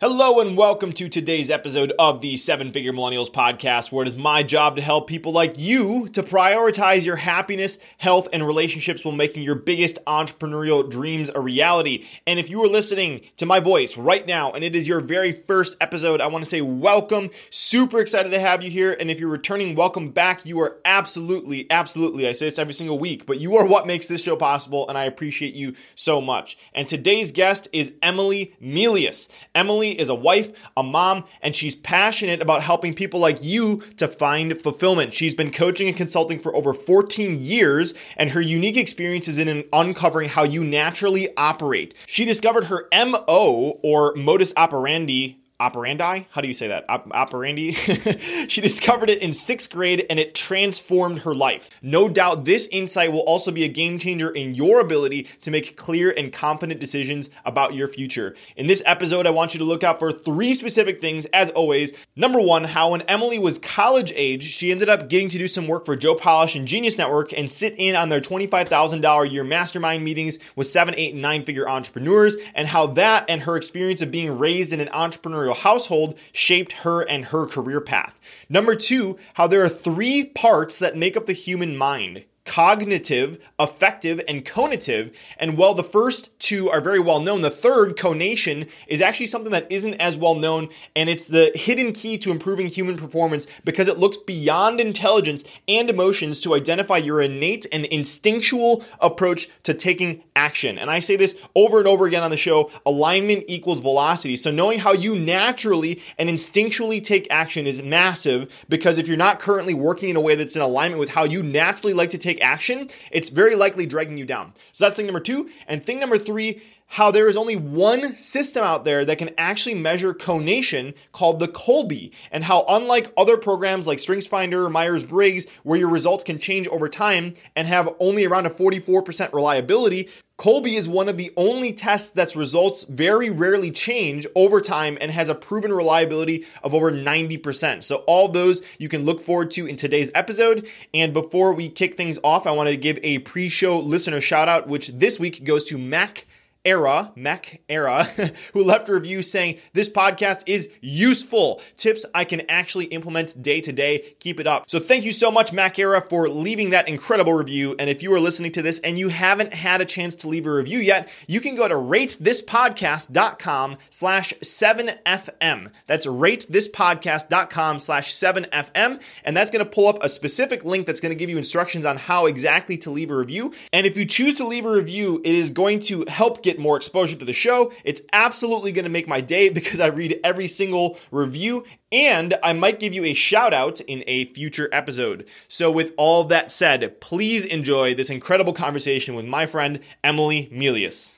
Hello and welcome to today's episode of the Seven Figure Millennials podcast, where it is my job to help people like you to prioritize your happiness, health, and relationships while making your biggest entrepreneurial dreams a reality. And if you are listening to my voice right now and it is your very first episode, I want to say welcome. Super excited to have you here. And if you're returning, welcome back. You are absolutely, I say this every single week, but you are what makes this show possible, and I appreciate you so much. And today's guest is Emily Melius. Emily is a wife, a mom, and she's passionate about helping people like you to find fulfillment. She's been coaching and consulting for over 14 years, and her unique experience is in uncovering how you naturally operate. She discovered her MO, or modus operandi, How do you say that? Operandi? She discovered it in 6th grade, and it transformed her life. No doubt this insight will also be a game changer in your ability to make clear and confident decisions about your future. In this episode, I want you to look out for 3 specific things, as always. Number 1, how when Emily was college age, she ended up getting to do some work for Joe Polish and Genius Network and sit in on their $25,000 a year mastermind meetings with 7, 8, and 9-figure entrepreneurs, and how that and her experience of being raised in an entrepreneurial household shaped her and her career path. Number 2, how there are 3 parts that make up the human mind: cognitive, affective, and conative. And while the first 2 are very well known, the third, conation, is actually something that isn't as well known, and it's the hidden key to improving human performance because it looks beyond intelligence and emotions to identify your innate and instinctual approach to taking action. And I say this over and over again on the show, alignment equals velocity. So knowing how you naturally and instinctually take action is massive, because if you're not currently working in a way that's in alignment with how you naturally like to take action, it's very likely dragging you down. So that's thing number 2. And thing number 3, how there is only one system out there that can actually measure conation, called the Kolbe, and how unlike other programs like StrengthsFinder or Myers-Briggs, where your results can change over time and have only around a 44% reliability, Kolbe is one of the only tests that's results very rarely change over time and has a proven reliability of over 90%. So all those you can look forward to in today's episode. And before we kick things off, I want to give a pre-show listener shout out, which this week goes to Mac Era, who left a review saying, "This podcast is useful. Tips I can actually implement day to day. Keep it up." So thank you so much, Mac Era, for leaving that incredible review. And if you are listening to this and you haven't had a chance to leave a review yet, you can go to ratethispodcast.com/7FM. That's ratethispodcast.com/7FM. And that's going to pull up a specific link that's going to give you instructions on how exactly to leave a review. And if you choose to leave a review, it is going to help get more exposure to the show. It's absolutely going to make my day because I read every single review, and I might give you a shout out in a future episode. So with all that said, please enjoy this incredible conversation with my friend, Emily Melius.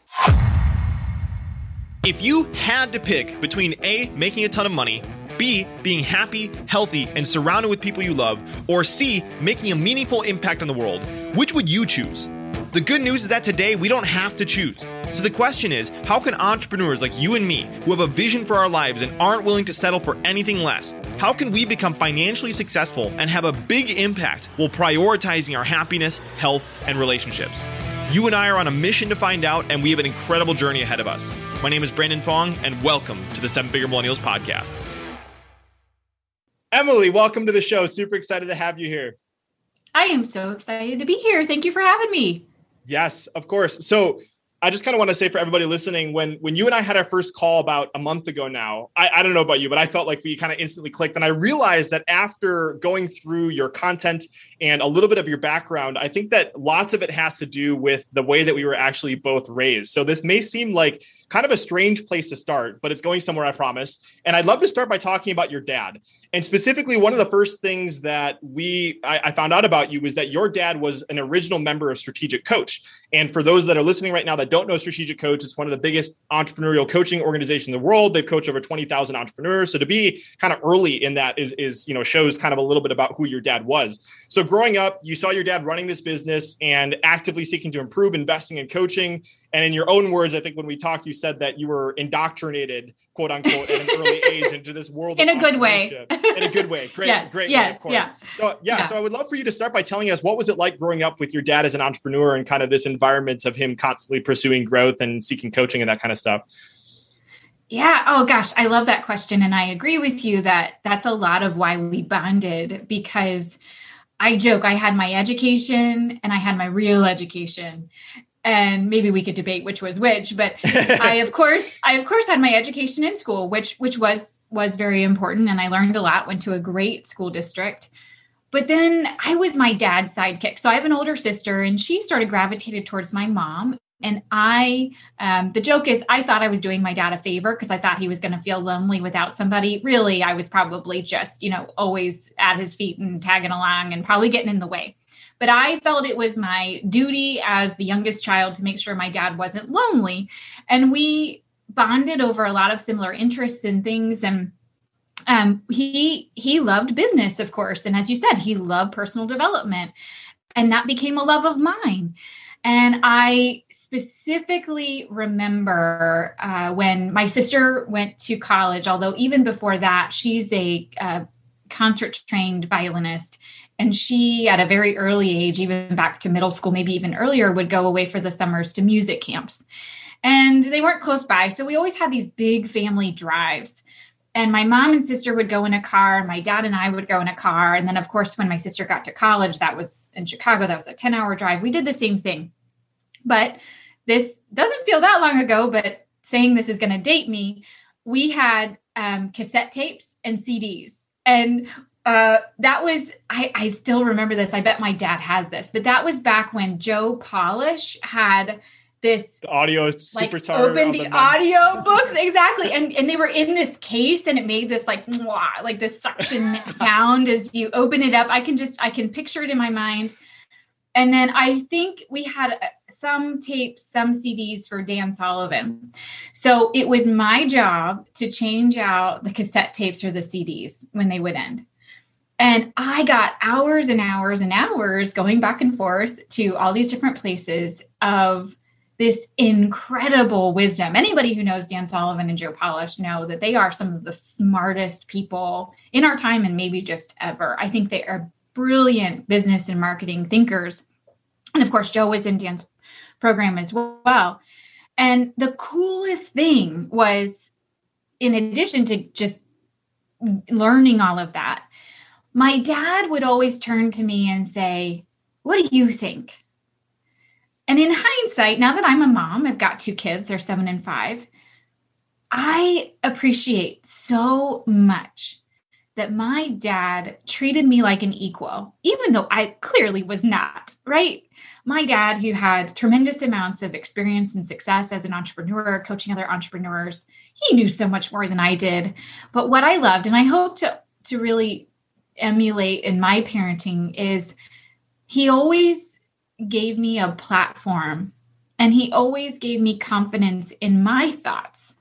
If you had to pick between A, making a ton of money, B, being happy, healthy, and surrounded with people you love, or C, making a meaningful impact on the world, which would you choose? The good news is that today we don't have to choose. So the question is, how can entrepreneurs like you and me, who have a vision for our lives and aren't willing to settle for anything less, how can we become financially successful and have a big impact while prioritizing our happiness, health, and relationships? You and I are on a mission to find out, and we have an incredible journey ahead of us. My name is Brandon Fong, and welcome to the Seven Figure Millennials podcast. Emily, welcome to the show. Super excited to have you here. I am so excited to be here. Thank you for having me. Yes, of course. So I just kind of want to say for everybody listening, when you and I had our first call about a month ago now, I don't know about you, but I felt like we kind of instantly clicked. And I realized that after going through your content and a little bit of your background, I think that lots of it has to do with the way that we were actually both raised. So this may seem like kind of a strange place to start, but it's going somewhere, I promise. And I'd love to start by talking about your dad. And specifically, one of the first things that I found out about you was that your dad was an original member of Strategic Coach. And for those that are listening right now that don't know Strategic Coach, it's one of the biggest entrepreneurial coaching organizations in the world. They've coached over 20,000 entrepreneurs. So to be kind of early in that is shows kind of a little bit about who your dad was. So growing up, you saw your dad running this business and actively seeking to improve, investing in coaching. And in your own words, I think when we talked, you said that you were indoctrinated, quote unquote, at an early age into this world. In a good way. In a good way. Great. Yes, great. Yes, way, of course. Yeah. So So I would love for you to start by telling us, what was it like growing up with your dad as an entrepreneur and kind of this environment of him constantly pursuing growth and seeking coaching and that kind of stuff? Yeah. Oh gosh. I love that question. And I agree with you that that's a lot of why we bonded, because I joke, I had my education and I had my real education. And maybe we could debate which was which, but I of course had my education in school, which was very important. And I learned a lot, went to a great school district, but then I was my dad's sidekick. So I have an older sister and she sort of gravitated towards my mom. And the joke is I thought I was doing my dad a favor because I thought he was going to feel lonely without somebody. Really, I was probably just, always at his feet and tagging along and probably getting in the way. But I felt it was my duty as the youngest child to make sure my dad wasn't lonely. And we bonded over a lot of similar interests and things. And he loved business, of course. And as you said, he loved personal development. And that became a love of mine. And I specifically remember when my sister went to college, although even before that, she's a concert-trained violinist. And she, at a very early age, even back to middle school, maybe even earlier, would go away for the summers to music camps. And they weren't close by. So we always had these big family drives. And my mom and sister would go in a car, and my dad and I would go in a car. And then, of course, when my sister got to college, that was in Chicago, that was a 10-hour drive. We did the same thing. But this doesn't feel that long ago, but saying this is going to date me, we had cassette tapes and CDs. And that was, I still remember this. I bet my dad has this, but that was back when Joe Polish had this audio superstar. Open the audio books. Exactly. And they were in this case and it made this like this suction sound as you open it up. I can picture it in my mind. And then I think we had some tapes, some CDs for Dan Sullivan. So it was my job to change out the cassette tapes or the CDs when they would end. And I got hours and hours and hours going back and forth to all these different places of this incredible wisdom. Anybody who knows Dan Sullivan and Joe Polish know that they are some of the smartest people in our time and maybe just ever. I think they are brilliant business and marketing thinkers. And of course, Joe was in Dan's program as well. And the coolest thing was, in addition to just learning all of that, my dad would always turn to me and say, "What do you think?" And in hindsight, now that I'm a mom, I've got two kids, they're 7 and 5. I appreciate so much that my dad treated me like an equal, even though I clearly was not, right? My dad, who had tremendous amounts of experience and success as an entrepreneur, coaching other entrepreneurs, he knew so much more than I did. But what I loved, and I hope to really emulate in my parenting, is he always gave me a platform and he always gave me confidence in my thoughts,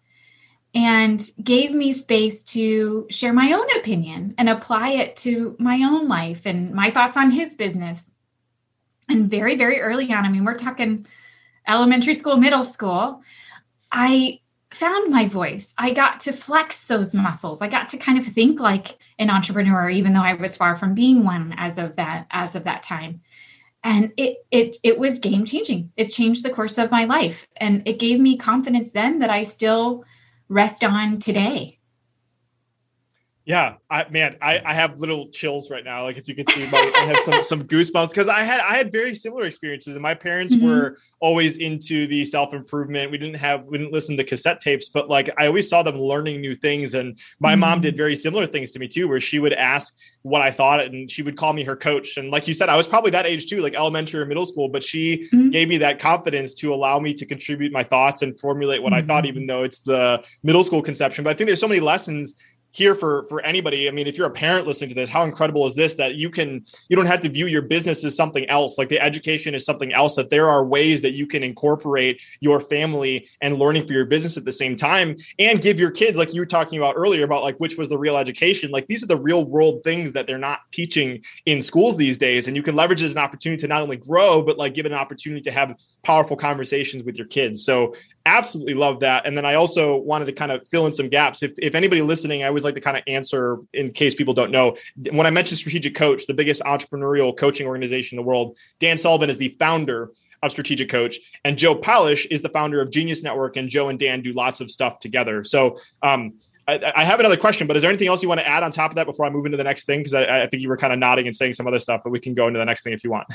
and gave me space to share my own opinion and apply it to my own life and my thoughts on his business. And very, very early on, I mean, we're talking elementary school, middle school, I found my voice. I got to flex those muscles. I got to kind of think like an entrepreneur, even though I was far from being one as of that time. And it was game changing. It changed the course of my life. And it gave me confidence then that I still rest on today. Yeah, I have little chills right now. Like if you could see, I have some goosebumps because I had very similar experiences, and my parents mm-hmm. were always into the self-improvement. We didn't listen to cassette tapes, but like I always saw them learning new things. And my mm-hmm. mom did very similar things to me too, where she would ask what I thought, and she would call me her coach. And like you said, I was probably that age too, like elementary or middle school, but she mm-hmm. gave me that confidence to allow me to contribute my thoughts and formulate what mm-hmm. I thought, even though it's the middle school conception. But I think there's so many lessons here for anybody. I mean, if you're a parent listening to this, how incredible is this that you don't have to view your business as something else, like the education is something else, that there are ways that you can incorporate your family and learning for your business at the same time, and give your kids, like you were talking about earlier, about like which was the real education. Like these are the real world things that they're not teaching in schools these days, and you can leverage it as an opportunity to not only grow, but like give it an opportunity to have powerful conversations with your kids. So absolutely love that. And then I also wanted to kind of fill in some gaps. If anybody listening, I always like to kind of answer in case people don't know. When I mentioned Strategic Coach, the biggest entrepreneurial coaching organization in the world, Dan Sullivan is the founder of Strategic Coach, and Joe Polish is the founder of Genius Network. And Joe and Dan do lots of stuff together. So I have another question, but is there anything else you want to add on top of that before I move into the next thing? Because I think you were kind of nodding and saying some other stuff, but we can go into the next thing if you want.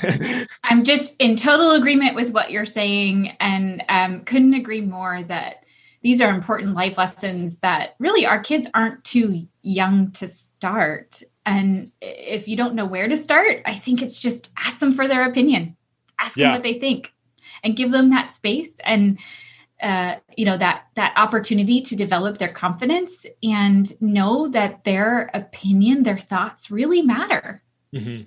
I'm just in total agreement with what you're saying, and couldn't agree more that these are important life lessons that really our kids aren't too young to start. And if you don't know where to start, I think it's just ask them for their opinion, ask them what they think, and give them that space. And that opportunity to develop their confidence and know that their opinion, their thoughts really matter. Mm-hmm.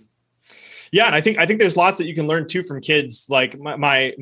Yeah. And I think there's lots that you can learn too from kids. Like my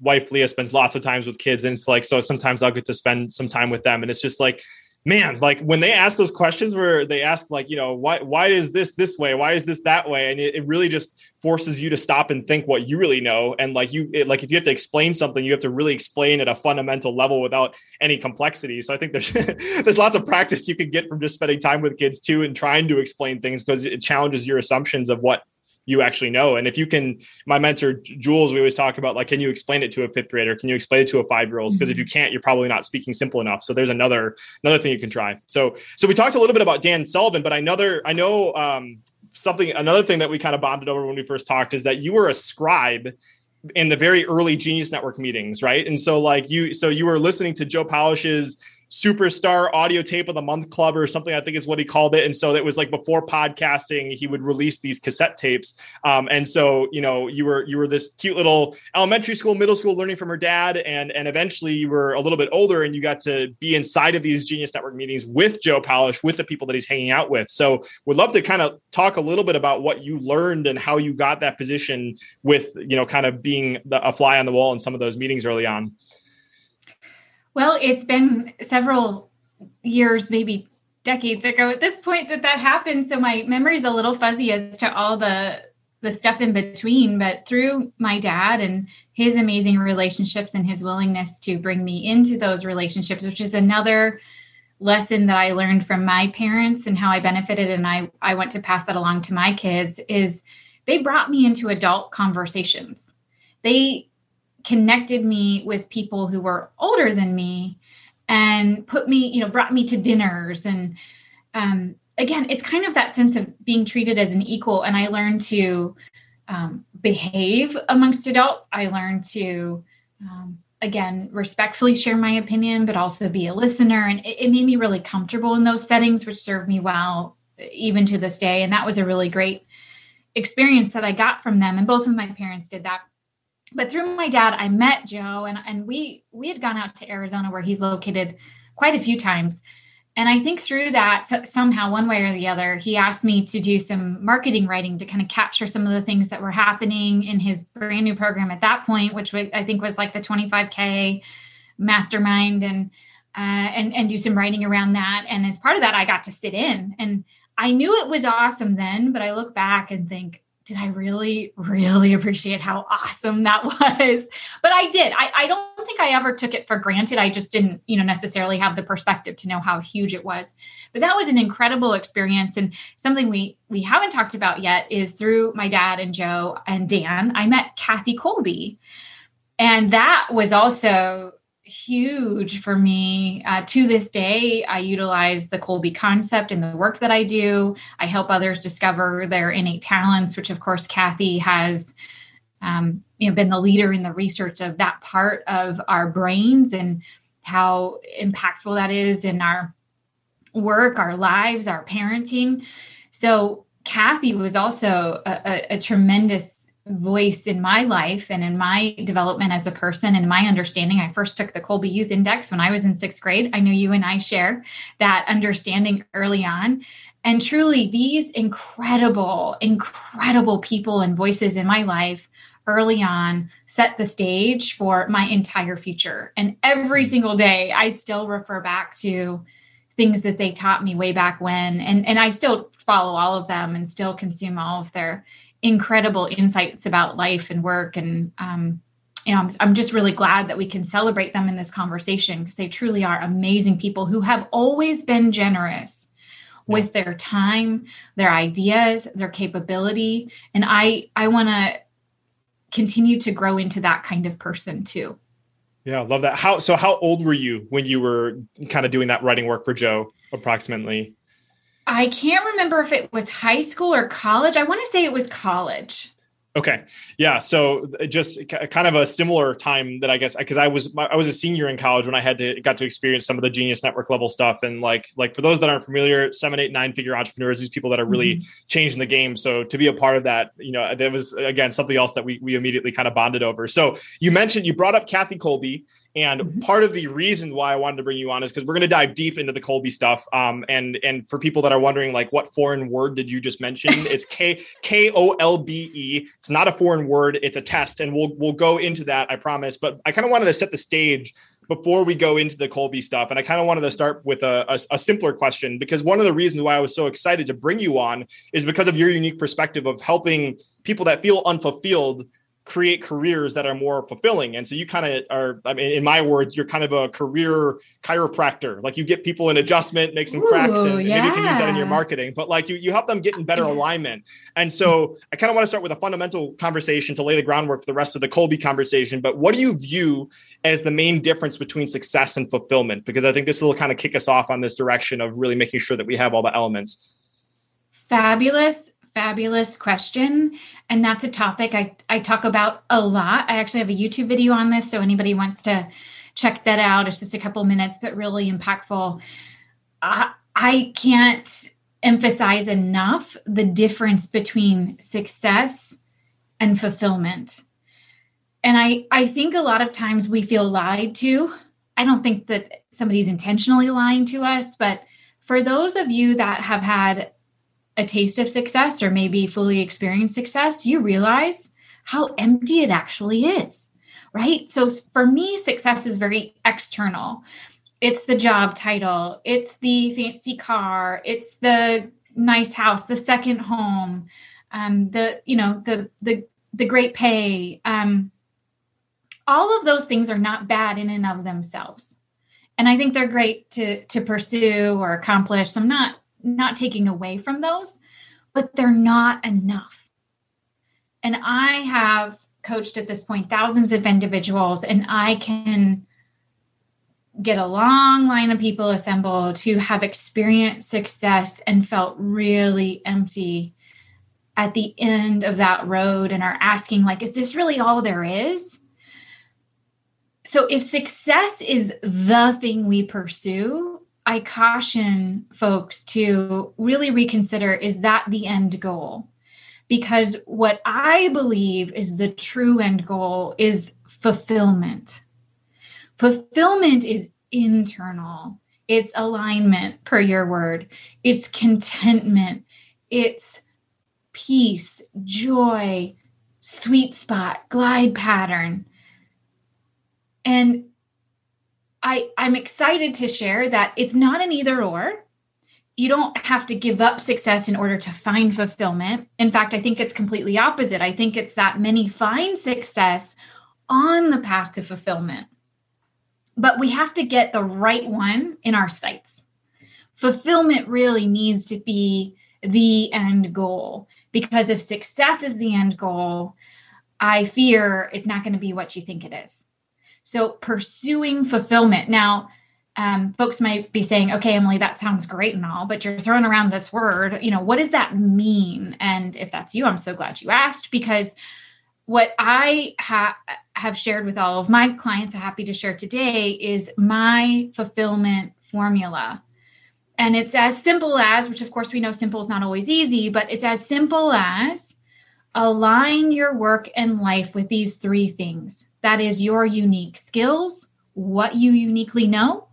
wife, Leah, spends lots of times with kids, and it's like, so sometimes I'll get to spend some time with them, and it's just like, man, like when they ask those questions where they ask like, you know, why is this way? Why is this that way? And it really just forces you to stop and think what you really know. And like if you have to explain something, you have to really explain at a fundamental level without any complexity. So I think there's there's lots of practice you can get from just spending time with kids too, and trying to explain things, because it challenges your assumptions of what you actually know. And if you can, my mentor, Jules, we always talk about like, can you explain it to a fifth grader? Can you explain it to a 5-year-old? Because mm-hmm. if you can't, you're probably not speaking simple enough. So there's another thing you can try. So we talked a little bit about Dan Sullivan, but another thing that we kind of bonded over when we first talked is that you were a scribe in the very early Genius Network meetings, right? And so like you were listening to Joe Polish's Superstar Audio Tape of the Month Club or something, I think is what he called it. And so that was like before podcasting, he would release these cassette tapes. And so, you know, you were this cute little elementary school, middle school, learning from her dad. And eventually you were a little bit older, and you got to be inside of these Genius Network meetings with Joe Polish, with the people that he's hanging out with. So would love to kind of talk a little bit about what you learned and how you got that position with, you know, kind of being a fly on the wall in some of those meetings early on. Well, it's been several years, maybe decades ago at this point that happened. So my memory's a little fuzzy as to all the stuff in between, but through my dad and his amazing relationships and his willingness to bring me into those relationships, which is another lesson that I learned from my parents and how I benefited. And I want to pass that along to my kids, is they brought me into adult conversations. They connected me with people who were older than me and brought me to dinners. And again, it's kind of that sense of being treated as an equal. And I learned to behave amongst adults. I learned to, again, respectfully share my opinion, but also be a listener. And it made me really comfortable in those settings, which served me well even to this day. And that was a really great experience that I got from them. And both of my parents did that. But through my dad, I met Joe, and we had gone out to Arizona, where he's located, quite a few times. And I think through that, somehow, one way or the other, he asked me to do some marketing writing to kind of capture some of the things that were happening in his brand new program at that point, which I think was like the 25K mastermind, and do some writing around that. And as part of that, I got to sit in, and I knew it was awesome then, but I look back and think, did I really, really appreciate how awesome that was? But I did. I don't think I ever took it for granted. I just didn't, necessarily have the perspective to know how huge it was. But that was an incredible experience. And something we haven't talked about yet is through my dad and Joe and Dan, I met Kathy Kolbe. And that was also huge for me. To this day, I utilize the Kolbe concept in the work that I do. I help others discover their innate talents, which of course, Kathy has been the leader in the research of that part of our brains and how impactful that is in our work, our lives, our parenting. So Kathy was also a tremendous voice in my life and in my development as a person and my understanding. I first took the Kolbe Youth Index when I was in 6th grade. I know you and I share that understanding early on. And truly, these incredible, incredible people and voices in my life early on set the stage for my entire future. And every single day, I still refer back to things that they taught me way back when. And I still follow all of them and still consume all of their incredible insights about life and work. And, I'm just really glad that we can celebrate them in this conversation because they truly are amazing people who have always been generous with their time, their ideas, their capability. And I want to continue to grow into that kind of person too. Yeah, I love that. How old were you when you were kind of doing that writing work for Joe approximately? I can't remember if it was high school or college. I want to say it was college. Okay. Yeah. So just kind of a similar time that I guess, because I was a senior in college when I got to experience some of the Genius Network level stuff. And like for those that aren't familiar, 7, 8, 9 figure entrepreneurs, these people that are really changing the game. So to be a part of that, that was again, something else that we immediately kind of bonded over. So you brought up Kathy Kolbe. And part of the reason why I wanted to bring you on is because we're going to dive deep into the Kolbe stuff. And for people that are wondering, like, what foreign word did you just mention? It's Kolbe. It's not a foreign word. It's a test. And we'll go into that, I promise. But I kind of wanted to set the stage before we go into the Kolbe stuff. And I kind of wanted to start with a simpler question, because one of the reasons why I was so excited to bring you on is because of your unique perspective of helping people that feel unfulfilled create careers that are more fulfilling. And so you kind of are, in my words, you're kind of a career chiropractor. Like you get people in adjustment, make some cracks, and maybe you can use that in your marketing, but like you help them get in better alignment. And so I kind of want to start with a fundamental conversation to lay the groundwork for the rest of the Kolbe conversation. But what do you view as the main difference between success and fulfillment? Because I think this will kind of kick us off on this direction of really making sure that we have all the elements. Fabulous question. And that's a topic I talk about a lot. I actually have a YouTube video on this. So anybody wants to check that out, it's just a couple minutes, but really impactful. I can't emphasize enough the difference between success and fulfillment. And I think a lot of times we feel lied to. I don't think that somebody's intentionally lying to us, but for those of you that have had a taste of success or maybe fully experienced success, you realize how empty it actually is, right? So for me, success is very external. It's the job title. It's the fancy car. It's the nice house, the second home, the great pay. All of those things are not bad in and of themselves. And I think they're great to pursue or accomplish. So I'm not taking away from those, but they're not enough. And I have coached at this point thousands of individuals, and I can get a long line of people assembled who have experienced success and felt really empty at the end of that road and are asking, like, is this really all there is? So if success is the thing we pursue, I caution folks to really reconsider, is that the end goal? Because what I believe is the true end goal is fulfillment. Fulfillment is internal. It's alignment, per your word. It's contentment. It's peace, joy, sweet spot, glide pattern. And I'm excited to share that it's not an either or. You don't have to give up success in order to find fulfillment. In fact, I think it's completely opposite. I think it's that many find success on the path to fulfillment. But we have to get the right one in our sights. Fulfillment really needs to be the end goal, because if success is the end goal, I fear it's not going to be what you think it is. So pursuing fulfillment. Now, folks might be saying, okay, Emily, that sounds great and all, but you're throwing around this word, you know, what does that mean? And if that's you, I'm so glad you asked, because what I have shared with all of my clients, I'm happy to share today, is my fulfillment formula. And it's as simple as, which of course we know simple is not always easy, but it's as simple as align your work and life with these three things. That is your unique skills, what you uniquely know,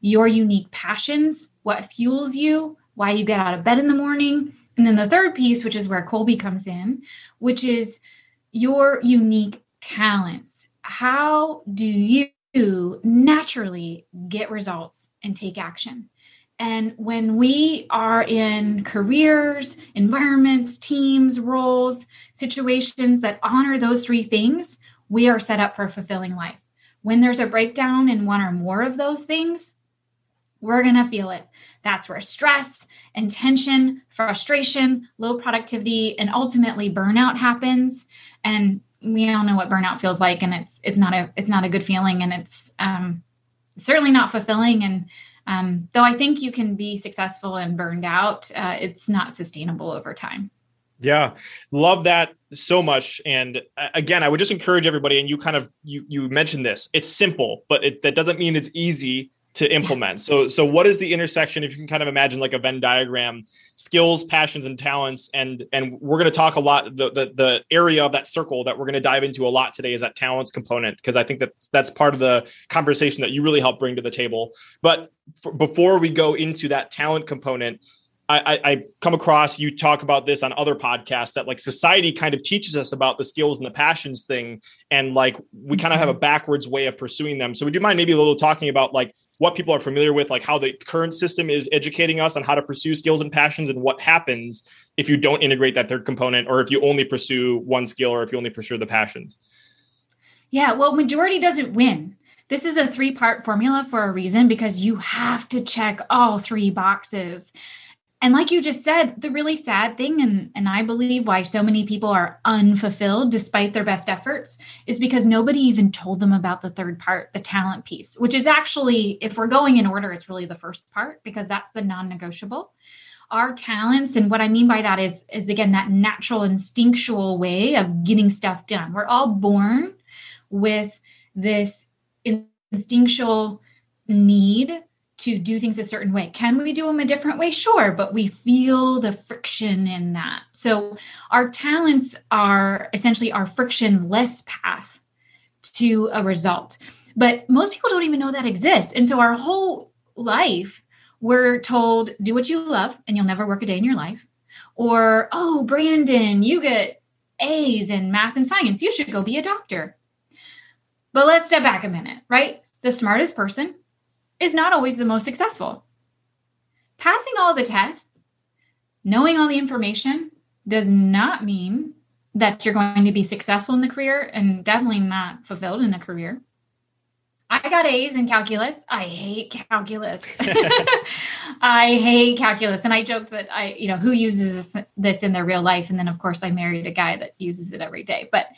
your unique passions, what fuels you, why you get out of bed in the morning. And then the third piece, which is where Kolbe comes in, which is your unique talents. How do you naturally get results and take action? And when we are in careers, environments, teams, roles, situations that honor those three things, we are set up for a fulfilling life. When there's a breakdown in one or more of those things, we're going to feel it. That's where stress and tension, frustration, low productivity, and ultimately burnout happens. And we all know what burnout feels like, and it's not a good feeling, and it's certainly not fulfilling. And though I think you can be successful and burned out, it's not sustainable over time. Yeah. Love that so much. And again, I would just encourage everybody, and you mentioned this, it's simple, but that doesn't mean it's easy to implement. So what is the intersection? If you can kind of imagine like a Venn diagram, skills, passions, and talents. And we're going to talk a lot, the area of that circle that we're going to dive into a lot today is that talents component, because I think that that's part of the conversation that you really help bring to the table. But before we go into that talent component, I come across, you talk about this on other podcasts, that like society kind of teaches us about the skills and the passions thing. And like, we kind of have a backwards way of pursuing them. So would you mind maybe a little talking about like what people are familiar with, like how the current system is educating us on how to pursue skills and passions, and what happens if you don't integrate that third component, or if you only pursue one skill, or if you only pursue the passions? Yeah. Well, majority doesn't win. This is a 3-part formula for a reason, because you have to check all 3 boxes. And like you just said, the really sad thing, and I believe why so many people are unfulfilled despite their best efforts, is because nobody even told them about the third part, the talent piece, which is actually, if we're going in order, it's really the first part, because that's the non-negotiable. Our talents, and what I mean by that is again, that natural instinctual way of getting stuff done. We're all born with this instinctual need to do things a certain way. Can we do them a different way? Sure, but we feel the friction in that. So our talents are essentially our frictionless path to a result. But most people don't even know that exists. And so our whole life, we're told, do what you love and you'll never work a day in your life. Or, oh, Brandon, you get A's in math and science. You should go be a doctor. But let's step back a minute, right? The smartest person is not always the most successful. Passing all the tests, knowing all the information, does not mean that you're going to be successful in the career, and definitely not fulfilled in a career. I got A's in calculus. I hate calculus. I hate calculus. And I joked that who uses this in their real life? And then of course I married a guy that uses it every day, but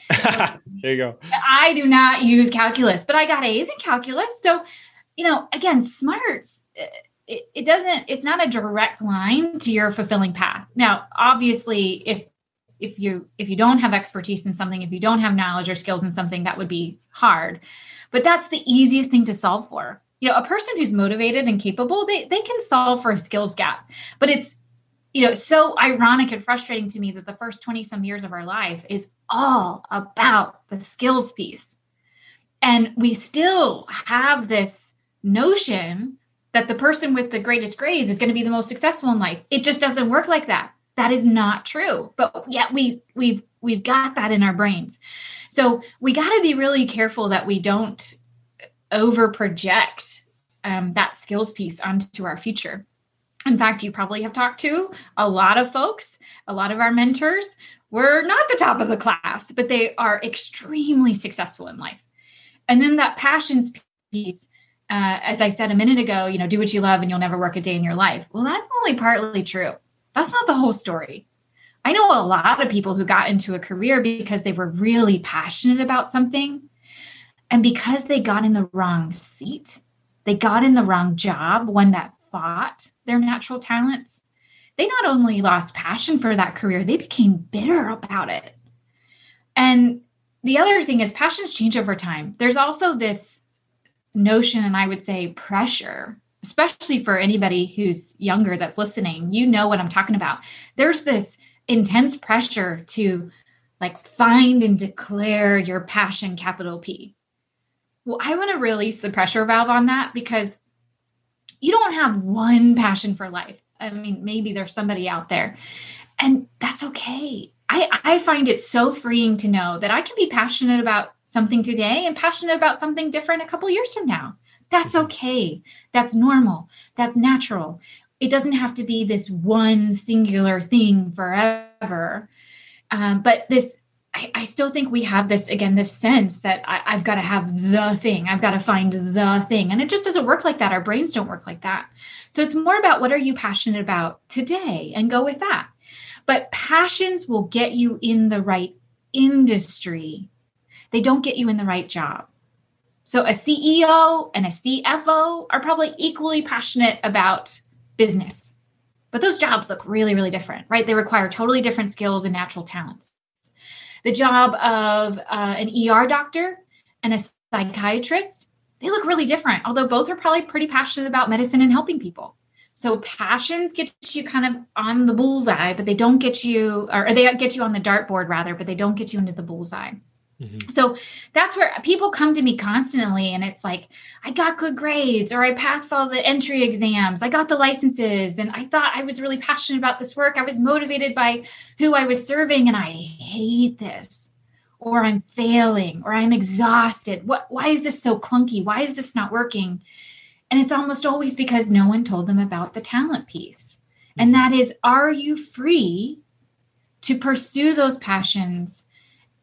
there you go. I do not use calculus, but I got A's in calculus. So again, smarts, it's not a direct line to your fulfilling path. Now, obviously, if you don't have expertise in something, if you don't have knowledge or skills in something, that would be hard. But that's the easiest thing to solve for. A person who's motivated and capable, they can solve for a skills gap. But it's, so ironic and frustrating to me that the first 20 some years of our life is all about the skills piece. And we still have this notion that the person with the greatest grades is going to be the most successful in life. It just doesn't work like that. That is not true. But yet we've got that in our brains. So we got to be really careful that we don't over project that skills piece onto our future. In fact, you probably have talked to a lot of folks, a lot of our mentors were not the top of the class, but they are extremely successful in life. And then that passions piece, as I said a minute ago, do what you love and you'll never work a day in your life. Well, that's only partly true. That's not the whole story. I know a lot of people who got into a career because they were really passionate about something. And because they got in the wrong seat, they got in the wrong job, one that fought their natural talents, they not only lost passion for that career, they became bitter about it. And the other thing is passions change over time. There's also this notion, and I would say pressure, especially for anybody who's younger that's listening, you know what I'm talking about. There's this intense pressure to like find and declare your passion, capital P. Well, I want to release the pressure valve on that because you don't have one passion for life. I mean, maybe there's somebody out there and that's okay. I find it so freeing to know that I can be passionate about something today and passionate about something different a couple years from now. That's okay. That's normal. That's natural. It doesn't have to be this one singular thing forever. But this, I still think we have this, again, this sense that I've got to have the thing. I've got to find the thing. And it just doesn't work like that. Our brains don't work like that. So it's more about what are you passionate about today and go with that. But passions will get you in the right industry. They don't get you in the right job. So a CEO and a CFO are probably equally passionate about business. But those jobs look really, really different, right? They require totally different skills and natural talents. The job of an ER doctor and a psychiatrist, they look really different, although both are probably pretty passionate about medicine and helping people. So passions get you kind of on the bullseye, but they don't get you, or they get you on the dartboard rather, but they don't get you into the bullseye. Mm-hmm. So that's where people come to me constantly. And it's like, I got good grades, or I passed all the entry exams. I got the licenses. And I thought I was really passionate about this work. I was motivated by who I was serving. And I hate this, or I'm failing, or I'm exhausted. Why is this so clunky? Why is this not working? And it's almost always because no one told them about the talent piece. Mm-hmm. And that is, are you free to pursue those passions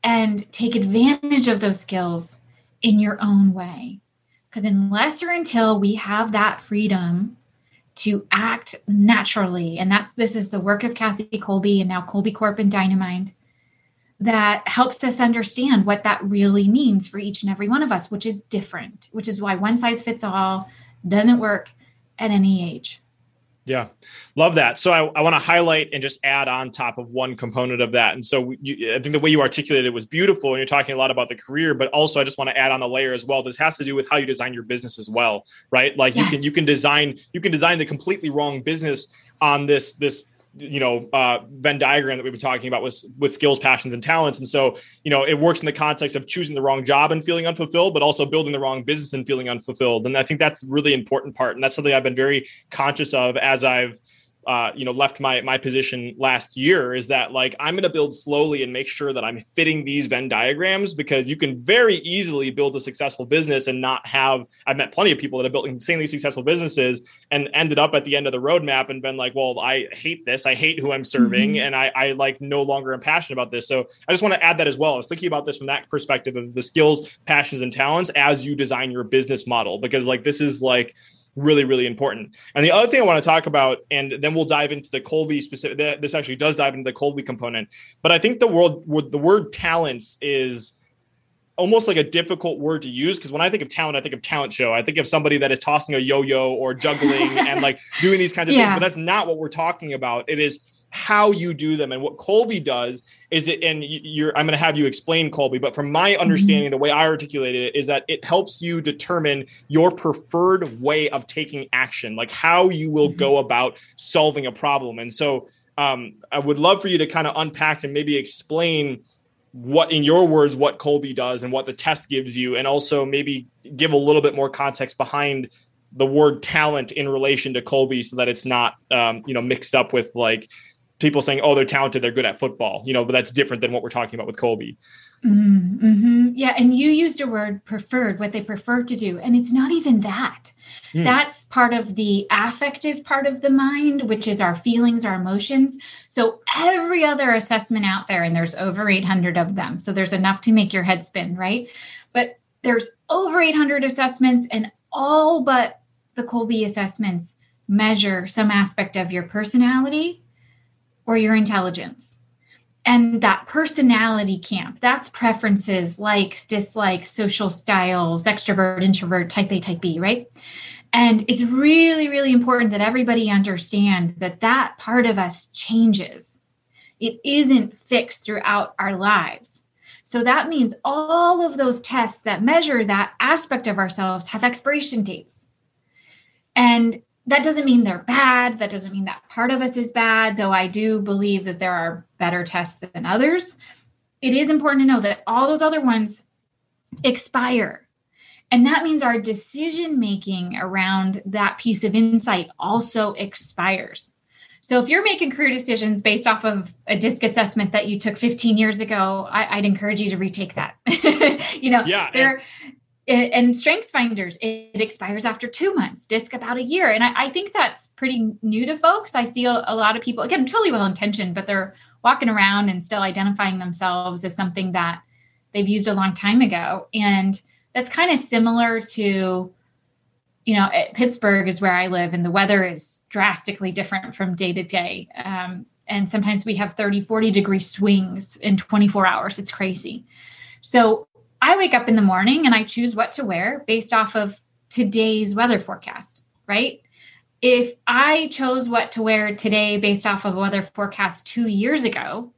and take advantage of those skills in your own way? Because unless or until we have that freedom to act naturally, and this is the work of Kathy Kolbe and now Kolbe Corp and Dynamind, that helps us understand what that really means for each and every one of us, which is different, which is why one size fits all doesn't work at any age. Yeah. Love that. So I want to highlight and just add on top of one component of that. And so I think the way you articulated it was beautiful, and you're talking a lot about the career, but also I just want to add on the layer as well. This has to do with how you design your business as well, right? Like yes. you can design the completely wrong business on this, Venn diagram that we've been talking about with skills, passions, and talents. And so, it works in the context of choosing the wrong job and feeling unfulfilled, but also building the wrong business and feeling unfulfilled. And I think that's a really important part. And that's something I've been very conscious of as I've, left my position last year, is that like, I'm going to build slowly and make sure that I'm fitting these Venn diagrams, because you can very easily build a successful business and not have, I've met plenty of people that have built insanely successful businesses and ended up at the end of the roadmap and been like, well, I hate this. I hate who I'm serving. Mm-hmm. And I like no longer am passionate about this. So I just want to add that as well. I was thinking about this from that perspective of the skills, passions, and talents as you design your business model, because like, this is like, really, really important. And the other thing I want to talk about, and then we'll dive into the Kolbe specific, this actually does dive into the Kolbe component, but I think the word talents is almost like a difficult word to use. Because when I think of talent, I think of talent show. I think of somebody that is tossing a yo-yo or juggling and like doing these kinds of things, but that's not what we're talking about. It is how you do them. And what Kolbe does is it, and I'm going to have you explain Kolbe, but from my understanding, the way I articulated it is that it helps you determine your preferred way of taking action, like how you will go about solving a problem. And so I would love for you to kind of unpack and maybe explain what, in your words, what Kolbe does and what the test gives you, and also maybe give a little bit more context behind the word talent in relation to Kolbe, so that it's not, mixed up with like, people saying, oh, they're talented, they're good at football, but that's different than what we're talking about with Kolbe. Mm-hmm. Yeah. And you used a word, preferred, what they prefer to do. And it's not even that. That's part of the affective part of the mind, which is our feelings, our emotions. So every other assessment out there, and there's over 800 of them, so there's enough to make your head spin, right? But there's over 800 assessments, and all but the Kolbe assessments measure some aspect of your personality or your intelligence. And that personality camp, that's preferences, likes, dislikes, social styles, extrovert, introvert, type A, type B, right? And it's really, really important that everybody understand that that part of us changes. It isn't fixed throughout our lives. So that means all of those tests that measure that aspect of ourselves have expiration dates. And that doesn't mean they're bad. That doesn't mean that part of us is bad, though I do believe that there are better tests than others. It is important to know that all those other ones expire. And that means our decision-making around that piece of insight also expires. So if you're making career decisions based off of a DISC assessment that you took 15 years ago, I'd encourage you to retake that. And StrengthsFinders, it expires after 2 months, DISC about a year. And I think that's pretty new to folks. I see a lot of people, again, totally well-intentioned, but they're walking around and still identifying themselves as something that they've used a long time ago. And that's kind of similar to, Pittsburgh is where I live, and the weather is drastically different from day to day. And sometimes we have 30, 40 degree swings in 24 hours. It's crazy. So I wake up in the morning and I choose what to wear based off of today's weather forecast, right? If I chose what to wear today based off of a weather forecast 2 years ago,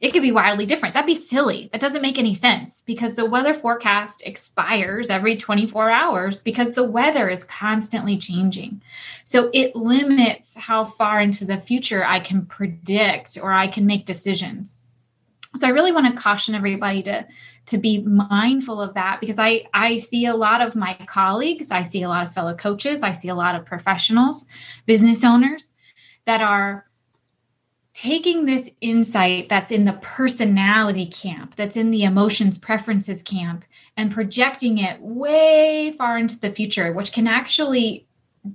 it could be wildly different. That'd be silly. That doesn't make any sense because the weather forecast expires every 24 hours because the weather is constantly changing. So it limits how far into the future I can predict or I can make decisions. So I really want to caution everybody to be mindful of that because I see a lot of my colleagues, I see a lot of fellow coaches, I see a lot of professionals, business owners that are taking this insight that's in the personality camp, that's in the emotions, preferences camp, and projecting it way far into the future, which can actually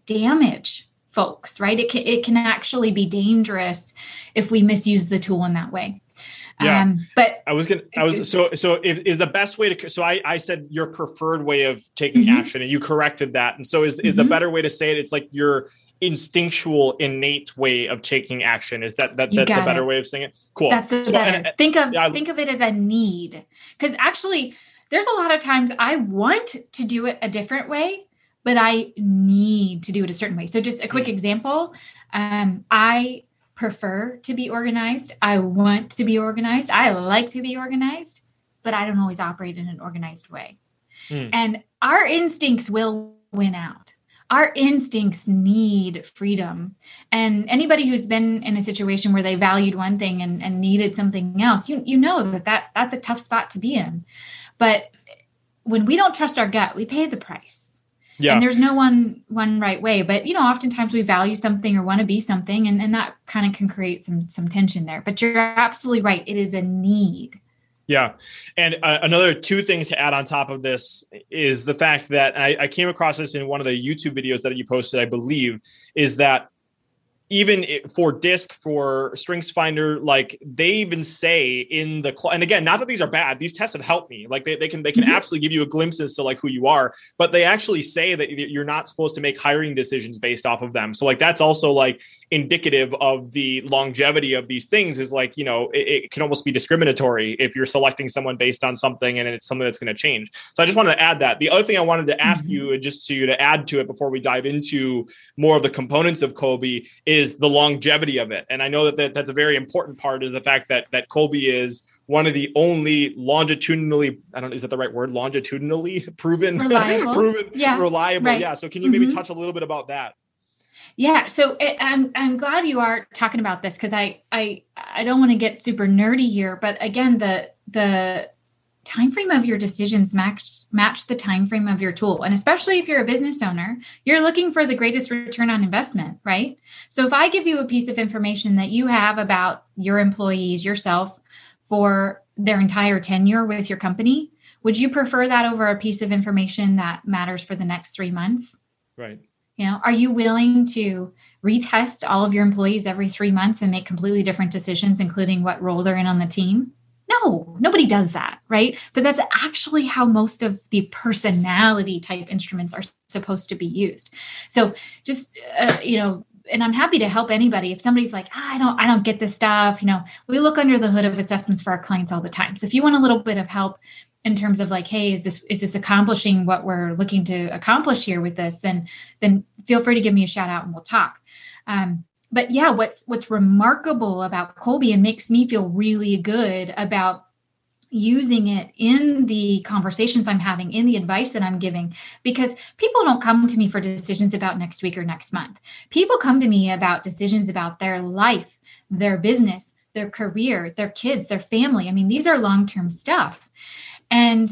damage folks, right? It can actually be dangerous if we misuse the tool in that way. Yeah. Is the best way to, I said your preferred way of taking action and you corrected that. And so is the better way to say it? It's like your instinctual, innate way of taking action. Is that's the better way of saying it? Cool. That's the better. Think of it as a need. Because actually there's a lot of times I want to do it a different way, but I need to do it a certain way. So just a quick example. I prefer to be organized. I want to be organized. I like to be organized, but I don't always operate in an organized way. And our instincts will win out. Our instincts need freedom. And anybody who's been in a situation where they valued one thing and needed something else, you know that's a tough spot to be in. But when we don't trust our gut, we pay the price. Yeah. And there's no one right way. But, oftentimes we value something or want to be something, and that kind of can create some tension there. But you're absolutely right. It is a need. Yeah. And another two things to add on top of this is the fact that I came across this in one of the YouTube videos that you posted, I believe, is that even for DISC, for StrengthsFinder, like they even say in the and again, not that these are bad, these tests have helped me. Like they can absolutely give you a glimpse as to like who you are, but they actually say that you're not supposed to make hiring decisions based off of them. So like that's also like indicative of the longevity of these things is like, it can almost be discriminatory if you're selecting someone based on something and it's something that's going to change. So I just wanted to add that. The other thing I wanted to ask you just to add to it before we dive into more of the components of Kolbe is the longevity of it. And I know that that's a very important part is the fact that Kolbe is one of the only longitudinally proven, reliable. Right. Yeah. So can you maybe touch a little bit about that? Yeah. So I'm glad you are talking about this because I don't want to get super nerdy here, but again, the timeframe of your decisions match the timeframe of your tool. And especially if you're a business owner, you're looking for the greatest return on investment, right? So if I give you a piece of information that you have about your employees, yourself, for their entire tenure with your company, would you prefer that over a piece of information that matters for the next 3 months? Right. Are you willing to retest all of your employees every 3 months and make completely different decisions, including what role they're in on the team? No, nobody does that, right? But that's actually how most of the personality type instruments are supposed to be used. So just, and I'm happy to help anybody. If somebody's like, I don't get this stuff, we look under the hood of assessments for our clients all the time. So if you want a little bit of help in terms of like, hey, is this accomplishing what we're looking to accomplish here with this? Then feel free to give me a shout out and we'll talk. But yeah, what's remarkable about Kolbe and makes me feel really good about using it in the conversations I'm having, in the advice that I'm giving, because people don't come to me for decisions about next week or next month. People come to me about decisions about their life, their business, their career, their kids, their family. I mean, these are long-term stuff. And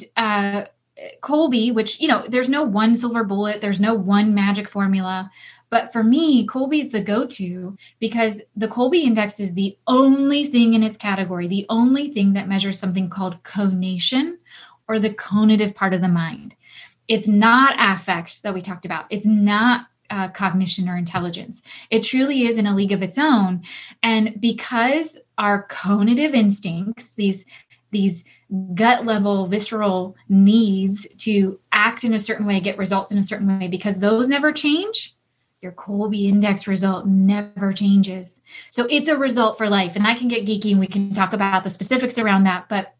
Kolbe, which, there's no one silver bullet, there's no one magic formula. But for me, Kolbe's the go-to because the Kolbe Index is the only thing in its category, the only thing that measures something called conation or the conative part of the mind. It's not affect that we talked about. It's not cognition or intelligence. It truly is in a league of its own. And because our conative instincts, these gut level, visceral needs to act in a certain way, get results in a certain way, because those never change, your Kolbe Index result never changes. So it's a result for life. And I can get geeky and we can talk about the specifics around that, but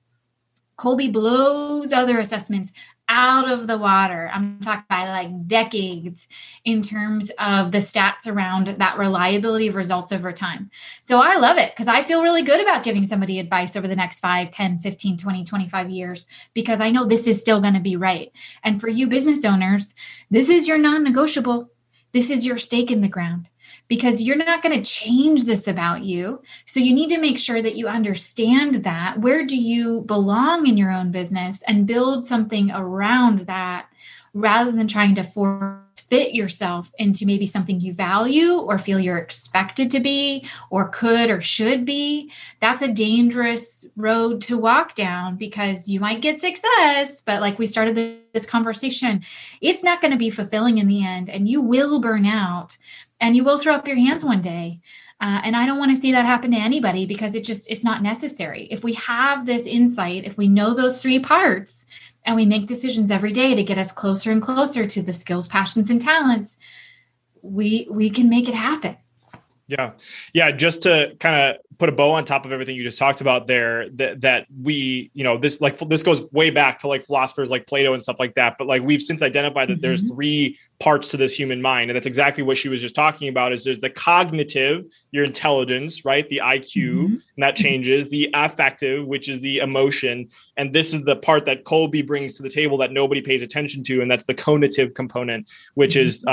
Kolbe blows other assessments out of the water. I'm talking by like decades in terms of the stats around that reliability of results over time. So I love it because I feel really good about giving somebody advice over the next 5, 10, 15, 20, 25 years, because I know this is still going to be right. And for you business owners, this is your non-negotiable. This is your stake in the ground because you're not going to change this about you. So you need to make sure that you understand that. Where do you belong in your own business and build something around that rather than trying to force fit yourself into maybe something you value or feel you're expected to be or could or should be. That's a dangerous road to walk down because you might get success, but like we started this conversation, it's not going to be fulfilling in the end and you will burn out and you will throw up your hands one day. And I don't want to see that happen to anybody because it's not necessary. If we have this insight, if we know those three parts, and we make decisions every day to get us closer and closer to the skills, passions, and talents, we can make it happen. Yeah. Yeah. Just to kind of put a bow on top of everything you just talked about there, that we, this goes way back to like philosophers like Plato and stuff like that. But like we've since identified that there's three parts to this human mind. And that's exactly what she was just talking about is there's the cognitive, your intelligence, right? The IQ, and that changes. The affective, which is the emotion. And this is the part that Kolbe brings to the table that nobody pays attention to. And that's the conative component, which is, the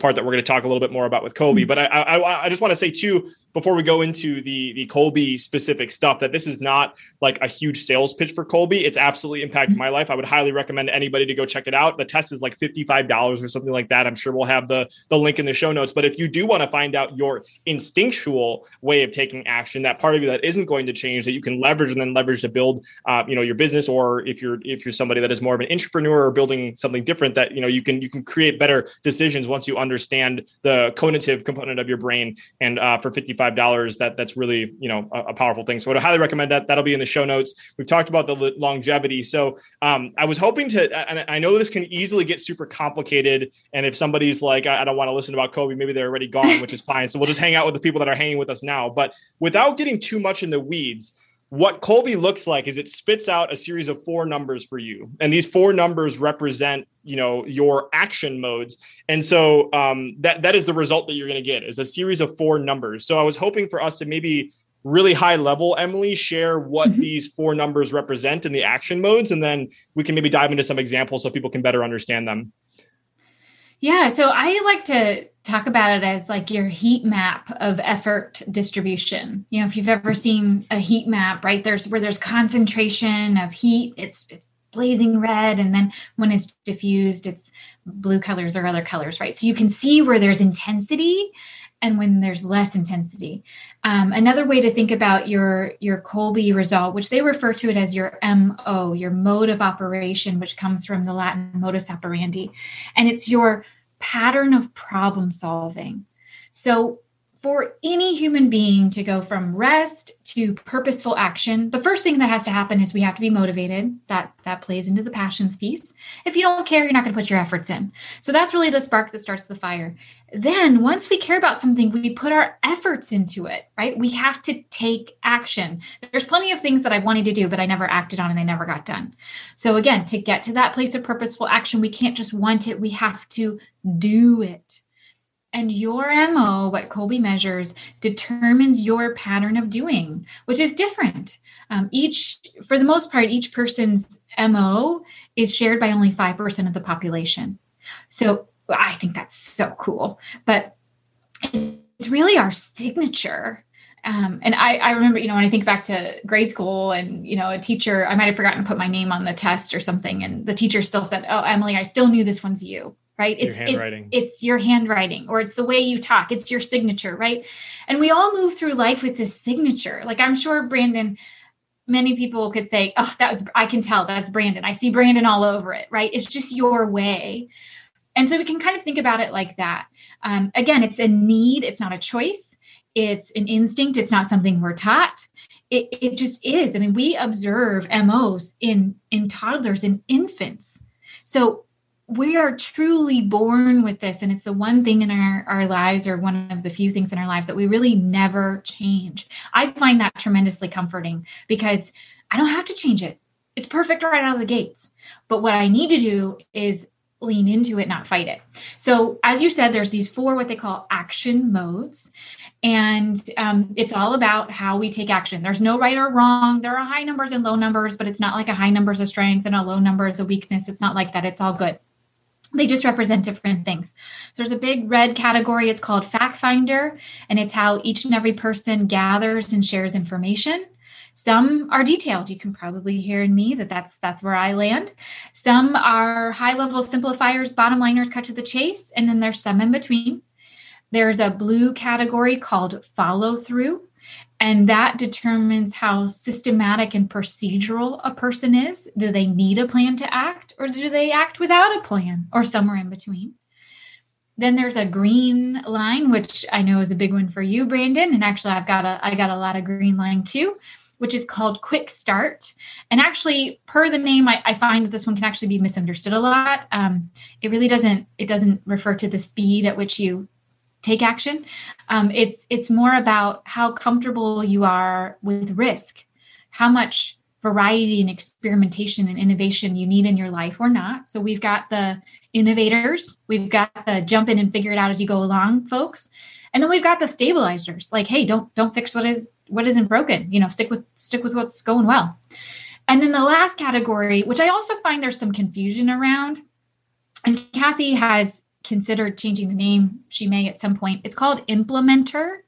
part that we're going to talk a little bit more about with Kolbe. But I just want to say too, before we go into the Kolbe specific stuff, that this is not like a huge sales pitch for Kolbe. It's absolutely impacted my life. I would highly recommend anybody to go check it out. The test is like $55 or something like that. I'm sure we'll have the link in the show notes. But if you do want to find out your instinctual way of taking action, that part of you that isn't going to change, that you can leverage and then leverage to build, your business, or if you're somebody that is more of an entrepreneur or building something different, that you can create better decisions once you understand the conative component of your brain. And for $55, that's really a powerful thing. So I would highly recommend that. That'll be in the show notes. We've talked about the longevity. So I was hoping to, and I know this can easily get super complicated. And if somebody's like, I don't want to listen about Kolbe, maybe they're already gone, which is fine. So we'll just hang out with the people that are hanging with us now. But without getting too much in the weeds, what Kolbe looks like is it spits out a series of 4 numbers for you. And these 4 numbers represent, your action modes. And so that is the result that you're going to get is a series of 4 numbers. So I was hoping for us to maybe really high level, Emily, share what these 4 numbers represent in the action modes. And then we can maybe dive into some examples so people can better understand them. Yeah. So I like to talk about it as like your heat map of effort distribution. If you've ever seen a heat map, right, there's concentration of heat, it's blazing red. And then when it's diffused, it's blue colors or other colors, right? So you can see where there's intensity and when there's less intensity. Another way to think about your Kolbe result, which they refer to it as your MO, your mode of operation, which comes from the Latin modus operandi, and it's your pattern of problem solving. So for any human being to go from rest to purposeful action, the first thing that has to happen is we have to be motivated. That plays into the passions piece. If you don't care, you're not going to put your efforts in. So that's really the spark that starts the fire. Then once we care about something, we put our efforts into it, right? We have to take action. There's plenty of things that I wanted to do, but I never acted on and they never got done. So again, to get to that place of purposeful action, we can't just want it. We have to do it. And your MO, what Kolbe measures, determines your pattern of doing, which is different. For the most part, each person's MO is shared by only 5% of the population. So I think that's so cool. But it's really our signature. And I remember, when I think back to grade school and, a teacher, I might have forgotten to put my name on the test or something. And the teacher still said, "Oh, Emily, I still knew this one's you." Right? It's your handwriting, or it's the way you talk. It's your signature, right? And we all move through life with this signature. Like, I'm sure, Brandon, many people could say, "Oh, I can tell that's Brandon. I see Brandon all over it," right? It's just your way. And so we can kind of think about it like that. Again, it's a need. It's not a choice. It's an instinct. It's not something we're taught. It just is. I mean, we observe MOs in toddlers and infants. So we are truly born with this. And it's the one thing in our lives, or one of the few things in our lives, that we really never change. I find that tremendously comforting because I don't have to change it. It's perfect right out of the gates. But what I need to do is lean into it, not fight it. So as you said, there's these 4, what they call action modes. And it's all about how we take action. There's no right or wrong. There are high numbers and low numbers, but it's not like a high number is a strength and a low number is a weakness. It's not like that. It's all good. They just represent different things. There's a big red category. It's called Fact Finder, and it's how each and every person gathers and shares information. Some are detailed. You can probably hear in me that's where I land. Some are high-level simplifiers, bottom liners, cut to the chase, and then there's some in between. There's a blue category called Follow Through, and that determines how systematic and procedural a person is. Do they need a plan to act, or do they act without a plan, or somewhere in between? Then there's a green line, which I know is a big one for you, Brandon. And actually, I got a lot of green line too, which is called Quick Start. And actually, per the name, I find that this one can actually be misunderstood a lot. It really doesn't refer to the speed at which you take action. It's more about how comfortable you are with risk, how much variety and experimentation and innovation you need in your life or not. So we've got the innovators, we've got the jump in and figure it out as you go along folks. And then we've got the stabilizers, like, hey, don't fix what isn't broken, stick with what's going well. And then the last category, which I also find there's some confusion around, and Kathy has considered changing the name. She may at some point. It's called Implementer.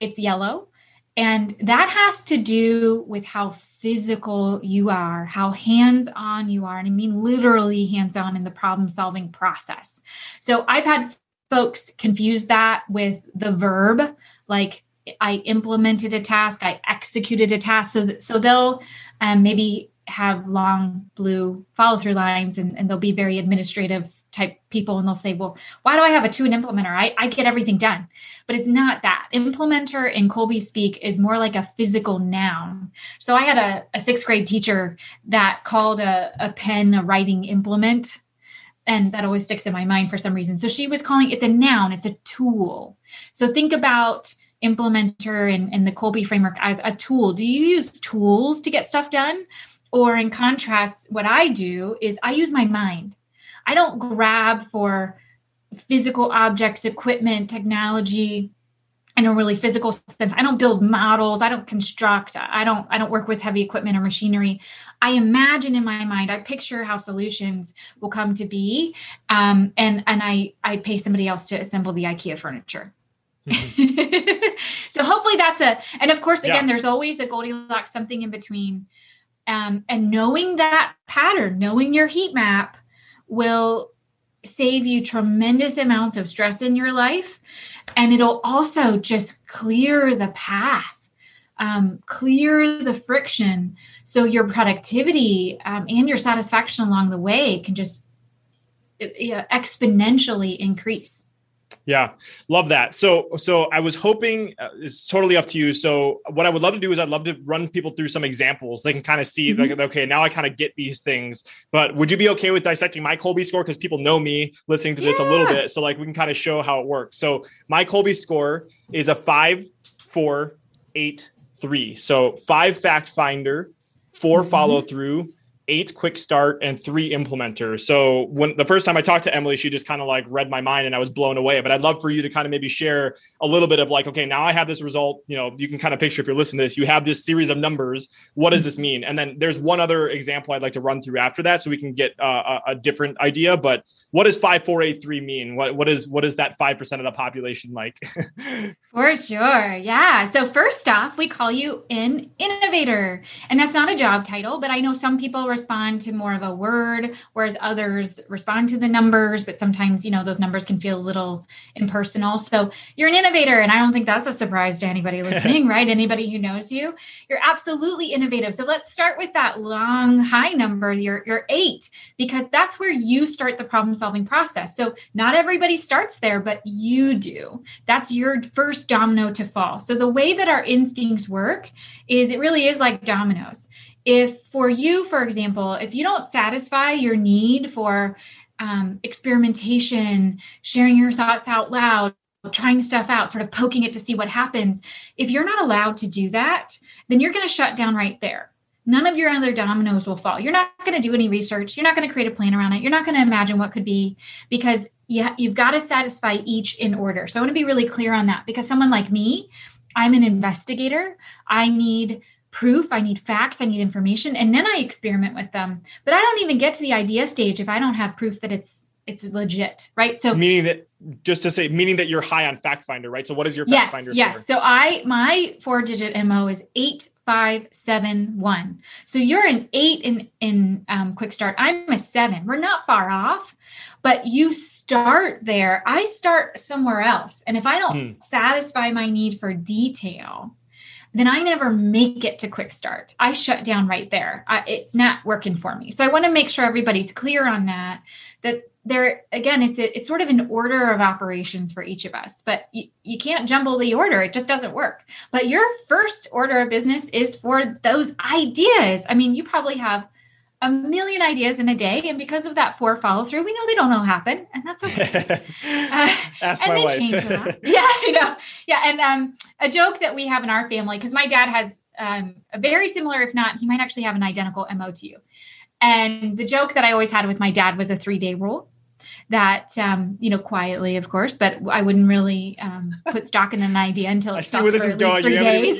It's yellow. And that has to do with how physical you are, how hands-on you are. And I mean, literally hands-on in the problem-solving process. So I've had folks confuse that with the verb, like I implemented a task, I executed a task. So they'll maybe have long blue follow-through lines, and they'll be very administrative type people. And they'll say, well, why do I have a 2 and implementer? I get everything done. But it's not that. Implementer in Kolbe speak is more like a physical noun. So I had a 6th grade teacher that called a pen a writing implement. And that always sticks in my mind for some reason. So she was calling, it's a noun, it's a tool. So think about Implementer and the Kolbe framework as a tool. Do you use tools to get stuff done? Or in contrast, what I do is I use my mind. I don't grab for physical objects, equipment, technology in a really physical sense. I don't build models. I don't construct. I don't work with heavy equipment or machinery. I imagine in my mind, I picture how solutions will come to be. And I pay somebody else to assemble the IKEA furniture. Mm-hmm. So hopefully that's and of course, again, There's always a Goldilocks, something in between. And knowing that pattern, knowing your heat map will save you tremendous amounts of stress in your life. And it'll also just clear the path, clear the friction. So your productivity and your satisfaction along the way can just exponentially increase. Yeah. Love that. So I was hoping it's totally up to you. So what I would love to do is I'd love to run people through some examples. They can kind of see like, okay, now I kind of get these things, but would you be okay with dissecting my Kolbe score? Cause people know me listening to this a little bit. So like we can kind of show how it works. So my Kolbe score is a 5, 4, 8, 3. So 5 fact finder, 4 follow through, 8 quick start, and 3 implementer. So when the first time I talked to Emily, she just kind of like read my mind and I was blown away, but I'd love for you to kind of maybe share a little bit of like, okay, now I have this result, you know, you can kind of picture if you're listening to this, you have this series of numbers. What does this mean? And then there's one other example I'd like to run through after that so we can get a different idea, but what does 5, 4, 8, 3 mean? What is that 5% of the population like? For sure. Yeah. So first off, we call you an innovator, and that's not a job title, but I know some people respond to more of a word, whereas others respond to the numbers, but sometimes, you know, those numbers can feel a little impersonal. So you're an innovator, and I don't think that's a surprise to anybody listening, right? Anybody who knows you, you're absolutely innovative. So let's start with that long high number, your 8, because that's where you start the problem solving process. So not everybody starts there, but you do. That's your first domino to fall. So the way that our instincts work is it really is like dominoes. If for you, for example, if you don't satisfy your need for experimentation, sharing your thoughts out loud, trying stuff out, sort of poking it to see what happens, if you're not allowed to do that, then you're going to shut down right there. None of your other dominoes will fall. You're not going to do any research. You're not going to create a plan around it. You're not going to imagine what could be, because you've got to satisfy each in order. So I want to be really clear on that, because someone like me, I'm an investigator. I need proof, I need facts, I need information, and then I experiment with them. But I don't even get to the idea stage if I don't have proof that it's legit, right? So meaning that you're high on fact finder, right? So what is your fact finder? Yes. So my 4-digit MO is 8, 5, 7, 1. So you're an 8 in quick start. I'm a 7. We're not far off, but you start there. I start somewhere else. And if I don't satisfy my need for detail, then I never make it to quick start. I shut down right there. It's not working for me. So I want to make sure everybody's clear on that there, again, it's sort of an order of operations for each of us, but you can't jumble the order. It just doesn't work. But your first order of business is for those ideas. I mean, you probably have a million ideas in a day. And because of that 4 follow through, we know they don't all happen, and that's okay. Ask my wife. Change a lot. Yeah, I know. Yeah. And a joke that we have in our family, because my dad has a very similar, if not, he might actually have an identical MO to you. And the joke that I always had with my dad was a 3-day rule that, quietly, of course, but I wouldn't really put stock in an idea until it's stopped for at least 3 days.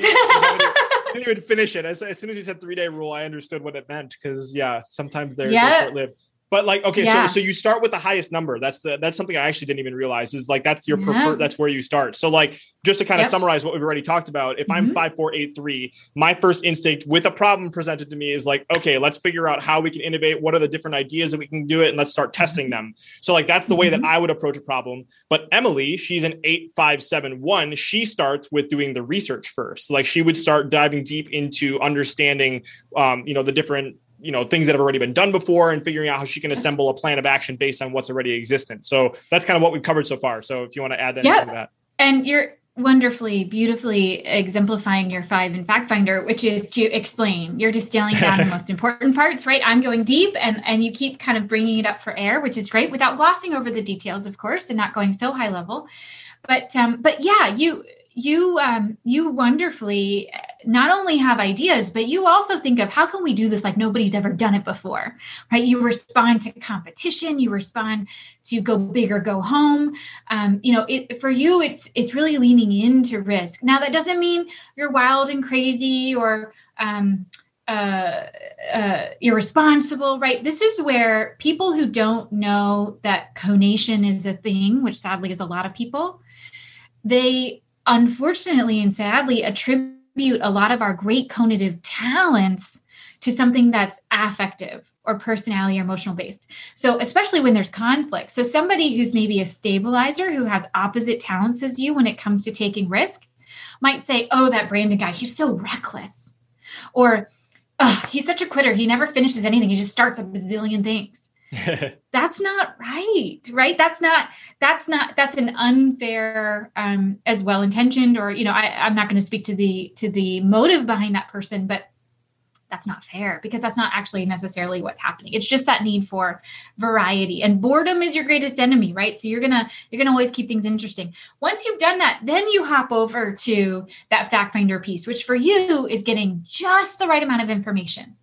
I didn't even finish it. As soon as you said 3-day rule, I understood what it meant, because sometimes they're short-lived. But like, okay, so you start with the highest number. That's something I actually didn't even realize, is like that's your preferred, that's where you start. So like, just to kind of summarize what we've already talked about, if I'm 5, 4, 8, 3, my first instinct with a problem presented to me is like, okay, let's figure out how we can innovate. What are the different ideas that we can do it? And let's start testing them. So like, that's the way that I would approach a problem. But Emily, she's an 8, 5, 7, 1. She starts with doing the research first. Like she would start diving deep into understanding, the different, things that have already been done before, and figuring out how she can assemble a plan of action based on what's already existent. So that's kind of what we've covered so far. So if you want to add anything to that. And you're wonderfully, beautifully exemplifying your 5 in fact finder, which is to explain. You're distilling down the most important parts, right? I'm going deep, and you keep kind of bringing it up for air, which is great, without glossing over the details, of course, and not going so high level. But yeah, you wonderfully not only have ideas, but you also think of how can we do this like nobody's ever done it before, right? You respond to competition, you respond to go big or go home. For you, it's really leaning into risk. Now that doesn't mean you're wild and crazy or irresponsible, right? This is where people who don't know that conation is a thing, which sadly is a lot of people, they unfortunately and sadly attribute a lot of our great conative talents to something that's affective or personality or emotional based. So especially when there's conflict. So somebody who's maybe a stabilizer, who has opposite talents as you when it comes to taking risk, might say, oh, that Brandon guy, he's so reckless. Or, oh, he's such a quitter. He never finishes anything. He just starts a bazillion things. That's not right, right? That's an unfair, as well-intentioned, or, I'm not going to speak to the motive behind that person, but that's not fair, because that's not actually necessarily what's happening. It's just that need for variety, and boredom is your greatest enemy, right? So you're going to always keep things interesting. Once you've done that, then you hop over to that fact finder piece, which for you is getting just the right amount of information.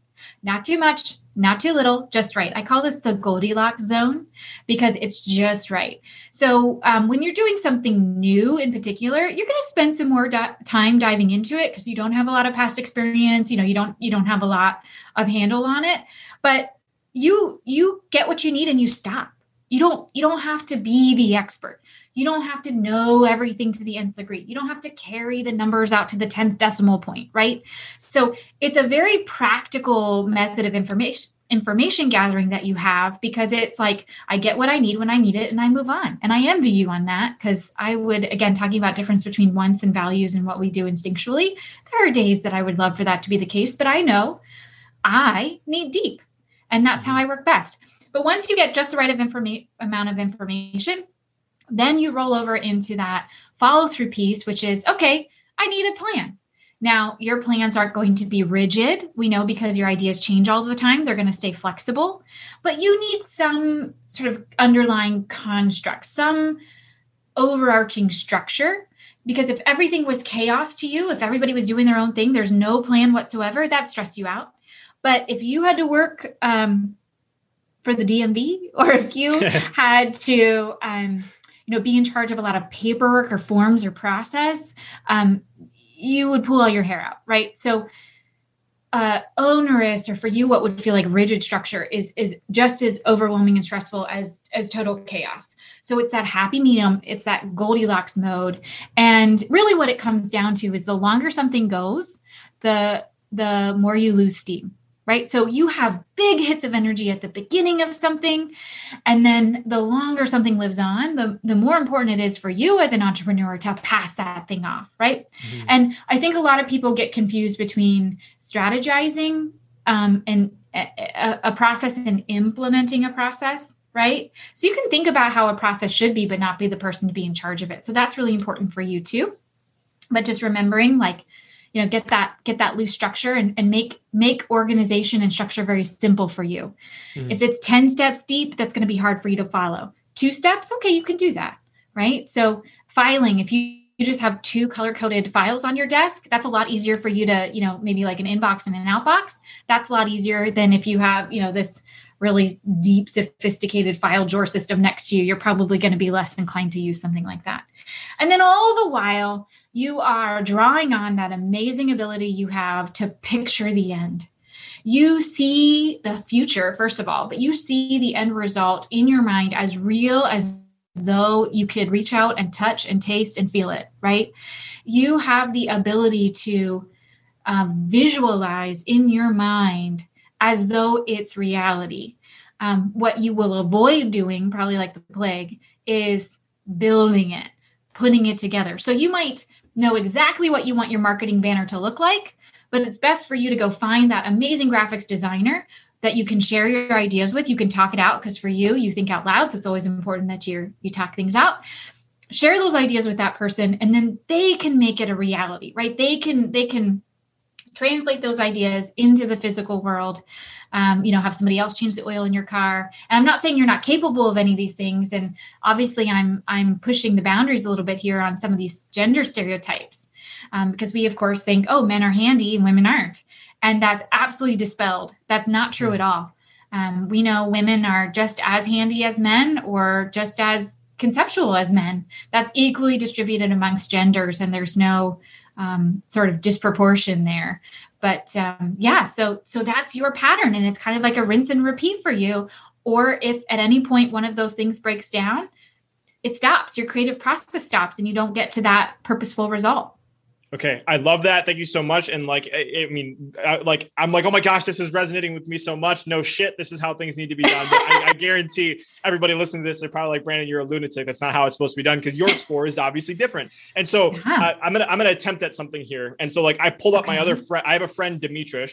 Not too much, not too little, just right. I call this the Goldilocks zone, because it's just right. So when you're doing something new in particular, you're going to spend some more time diving into it, because you don't have a lot of past experience. You don't have a lot of handle on it, but you get what you need and you stop. You don't have to be the expert. You don't have to know everything to the nth degree. You don't have to carry the numbers out to the 10th decimal point, right? So it's a very practical method of information gathering that you have, because it's like, I get what I need when I need it and I move on. And I envy you on that, because I would, again, talking about difference between wants and values and what we do instinctually, there are days that I would love for that to be the case, but I know I need deep, and that's how I work best. But once you get just the right amount of information, then you roll over into that follow through piece, which is, okay, I need a plan. Now, your plans aren't going to be rigid. We know, because your ideas change all the time, they're going to stay flexible, but you need some sort of underlying construct, some overarching structure, because if everything was chaos to you, if everybody was doing their own thing, there's no plan whatsoever, that'd stress you out. But if you had to work for the DMV, or if you had to, be in charge of a lot of paperwork or forms or process, you would pull all your hair out, right? So onerous, or for you, what would feel like rigid structure is just as overwhelming and stressful as total chaos. So it's that happy medium. It's that Goldilocks mode. And really what it comes down to is the longer something goes, the more you lose steam. Right? So you have big hits of energy at the beginning of something. And then the longer something lives on, the more important it is for you as an entrepreneur to pass that thing off. Right. Mm-hmm. And I think a lot of people get confused between strategizing and a process and implementing a process. Right. So you can think about how a process should be, but not be the person to be in charge of it. So that's really important for you too. But just remembering, like, get that loose structure and make organization and structure very simple for you. Mm-hmm. If it's 10 steps deep, that's going to be hard for you to follow. 2 steps, okay, you can do that, right? So filing, if you just have 2 color-coded files on your desk, that's a lot easier for you to, maybe like an inbox and an outbox. That's a lot easier than if you have, this really deep, sophisticated file drawer system next to you. You're probably going to be less inclined to use something like that. And then all the while, you are drawing on that amazing ability you have to picture the end. You see the future, first of all, but you see the end result in your mind as real as though you could reach out and touch and taste and feel it, right? You have the ability to visualize in your mind as though it's reality. What you will avoid doing, probably like the plague, is building it, putting it together. So you might know exactly what you want your marketing banner to look like, but it's best for you to go find that amazing graphics designer that you can share your ideas with. You can talk it out, because for you, you think out loud. So it's always important that you talk things out. Share those ideas with that person, and then they can make it a reality, right? They can translate those ideas into the physical world. Have somebody else change the oil in your car. And I'm not saying you're not capable of any of these things. And obviously I'm pushing the boundaries a little bit here on some of these gender stereotypes, because we of course think, oh, men are handy and women aren't. And that's absolutely dispelled. That's not true at all. We know women are just as handy as men, or just as conceptual as men. That's equally distributed amongst genders, and there's no sort of disproportion there. But so that's your pattern, and it's kind of like a rinse and repeat for you. Or if at any point one of those things breaks down, it stops. Your creative process stops, and you don't get to that purposeful result. Okay, I love that. Thank you so much. And I'm like, oh my gosh, this is resonating with me so much. No shit, this is how things need to be done. But I guarantee everybody listening to this, they're probably like, Brandon, you're a lunatic. That's not how it's supposed to be done, because your score is obviously different. And so I'm gonna attempt at something here. And so I pulled up my other friend. I have a friend, Dimitris,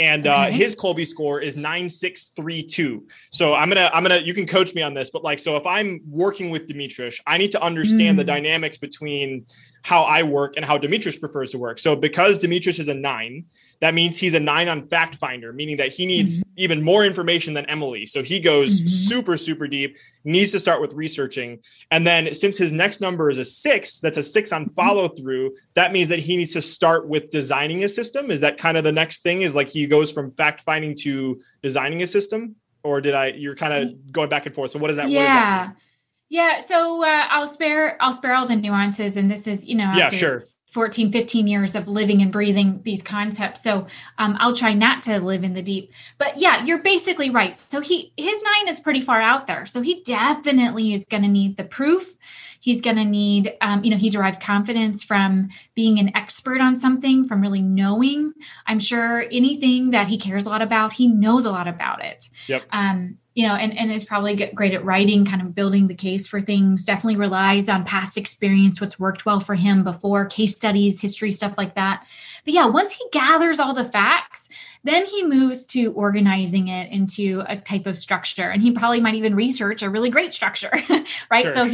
And his Kolbe score is 9.632. So I'm gonna, you can coach me on this, but like, so if I'm working with Dimitris, I need to understand the dynamics between how I work and how Dimitris prefers to work. So because Dimitris is a 9, that means he's a 9 on Fact Finder, meaning that he needs even more information than Emily. So he goes super, super deep, needs to start with researching. And then since his next number is a 6, that's a 6 on follow through. That means that he needs to start with designing a system. Is that kind of the next thing, is like he goes from fact finding to designing a system? Or you're kind of going back and forth. So what does that, what does that mean? Yeah. So I'll spare all the nuances. And this is, after 14, 15 years of living and breathing these concepts. So I'll try not to live in the deep, but yeah, you're basically right. So his 9 is pretty far out there. So he definitely is going to need the proof. He's going to need, he derives confidence from being an expert on something, from really knowing. I'm sure anything that he cares a lot about, he knows a lot about it. Yep. And is probably great at writing, kind of building the case for things, definitely relies on past experience, what's worked well for him before, case studies, history, stuff like that. But yeah, once he gathers all the facts, then he moves to organizing it into a type of structure. And he probably might even research a really great structure, right? Sure. So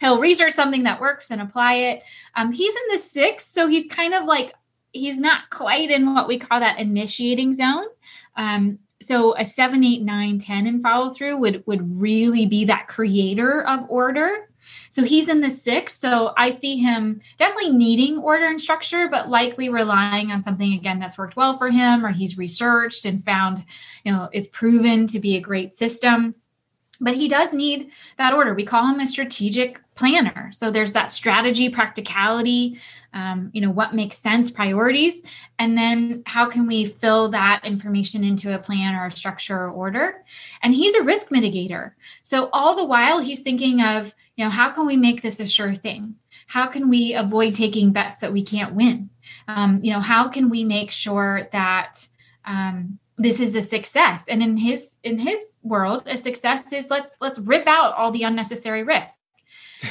he'll research something that works and apply it. He's in the 6, so he's kind of like, he's not quite in what we call that initiating zone. So a 7, 8, 9, 10 and follow through would really be that creator of order. So he's in the 6. So I see him definitely needing order and structure, but likely relying on something, again, that's worked well for him, or he's researched and found, is proven to be a great system. But he does need that order. We call him a strategic planner. So there's that strategy, practicality, what makes sense, priorities, and then how can we fill that information into a plan or a structure or order? And he's a risk mitigator. So all the while he's thinking of, how can we make this a sure thing? How can we avoid taking bets that we can't win? How can we make sure that, this is a success? And in his world, a success is let's rip out all the unnecessary risk.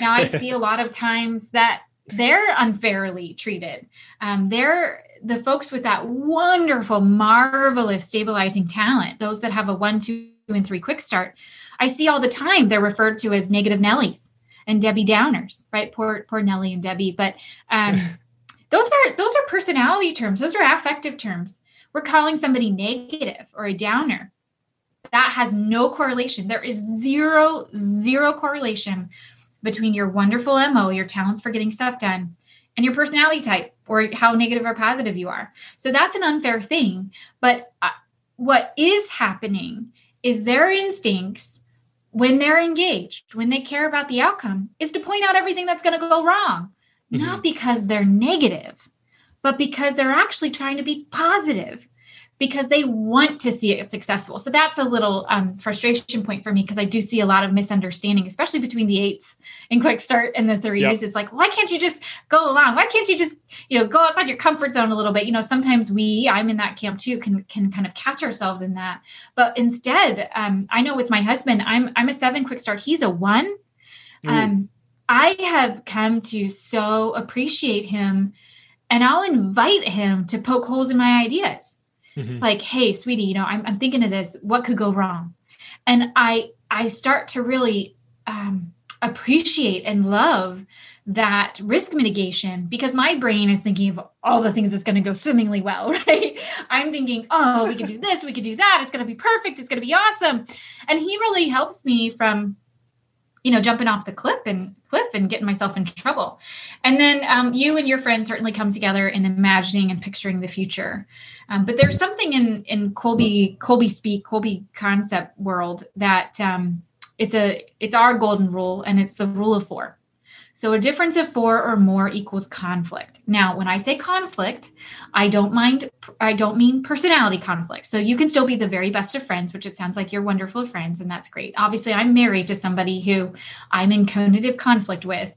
Now I see a lot of times that they're unfairly treated. They're the folks with that wonderful, marvelous stabilizing talent, those that have a 1, 2, and 3 quick start. I see all the time they're referred to as negative Nellies and Debbie Downers, right? Poor Nellie and Debbie. But those are personality terms. Those are affective terms. We're calling somebody negative or a downer. That has no correlation. There is zero correlation between your wonderful MO, your talents for getting stuff done, and your personality type or how negative or positive you are. So that's an unfair thing. But what is happening is their instincts, when they're engaged, when they care about the outcome, is to point out everything that's going to go wrong, not because they're negative, but because they're actually trying to be positive, because they want to see it successful. So that's a little frustration point for me, because I do see a lot of misunderstanding, especially between the 8s in quick start and the 3s. Yep. It's like, why can't you just go along? Why can't you just, go outside your comfort zone a little bit? Sometimes I'm in that camp too, can kind of catch ourselves in that. But instead, I know with my husband, I'm a 7 quick start. He's a 1. I have come to so appreciate him, and I'll invite him to poke holes in my ideas. It's like, hey, sweetie, I'm thinking of this. What could go wrong? And I start to really appreciate and love that risk mitigation, because my brain is thinking of all the things that's going to go swimmingly well, right? I'm thinking, oh, we could do this. We could do that. It's going to be perfect. It's going to be awesome. And he really helps me from jumping off the cliff and getting myself in trouble. And then you and your friends certainly come together in imagining and picturing the future. But there's something in Kolbe concept world that it's our golden rule, and it's the rule of 4. So a difference of 4 or more equals conflict. Now, when I say conflict, I don't mean personality conflict. So you can still be the very best of friends, which it sounds like you're wonderful friends, and that's great. Obviously, I'm married to somebody who I'm in cognitive conflict with.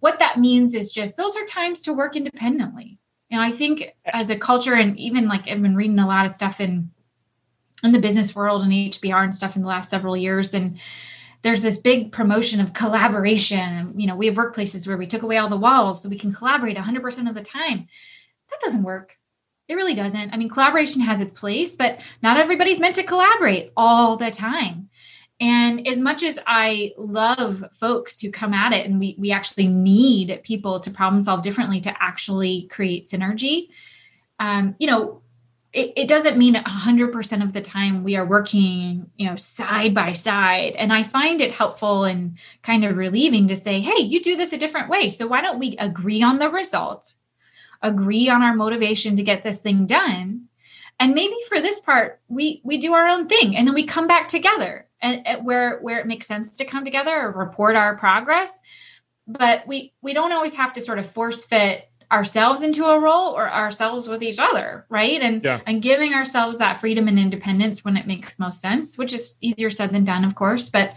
What that means is just those are times to work independently. I think as a culture, and even like I've been reading a lot of stuff in the business world and HBR and stuff in the last several years, and there's this big promotion of collaboration. We have workplaces where we took away all the walls so we can collaborate 100% of the time. That doesn't work. It really doesn't. I mean, collaboration has its place, but not everybody's meant to collaborate all the time. And as much as I love folks who come at it, and we actually need people to problem solve differently to actually create synergy, it doesn't mean 100% of the time we are working, side by side. And I find it helpful and kind of relieving to say, hey, you do this a different way. So why don't we agree on the result, agree on our motivation to get this thing done. And maybe for this part, we do our own thing. And then we come back together and where it makes sense to come together or report our progress. But we don't always have to sort of force fit ourselves into a role or ourselves with each other, right? And giving ourselves that freedom and independence when it makes most sense, which is easier said than done, of course. But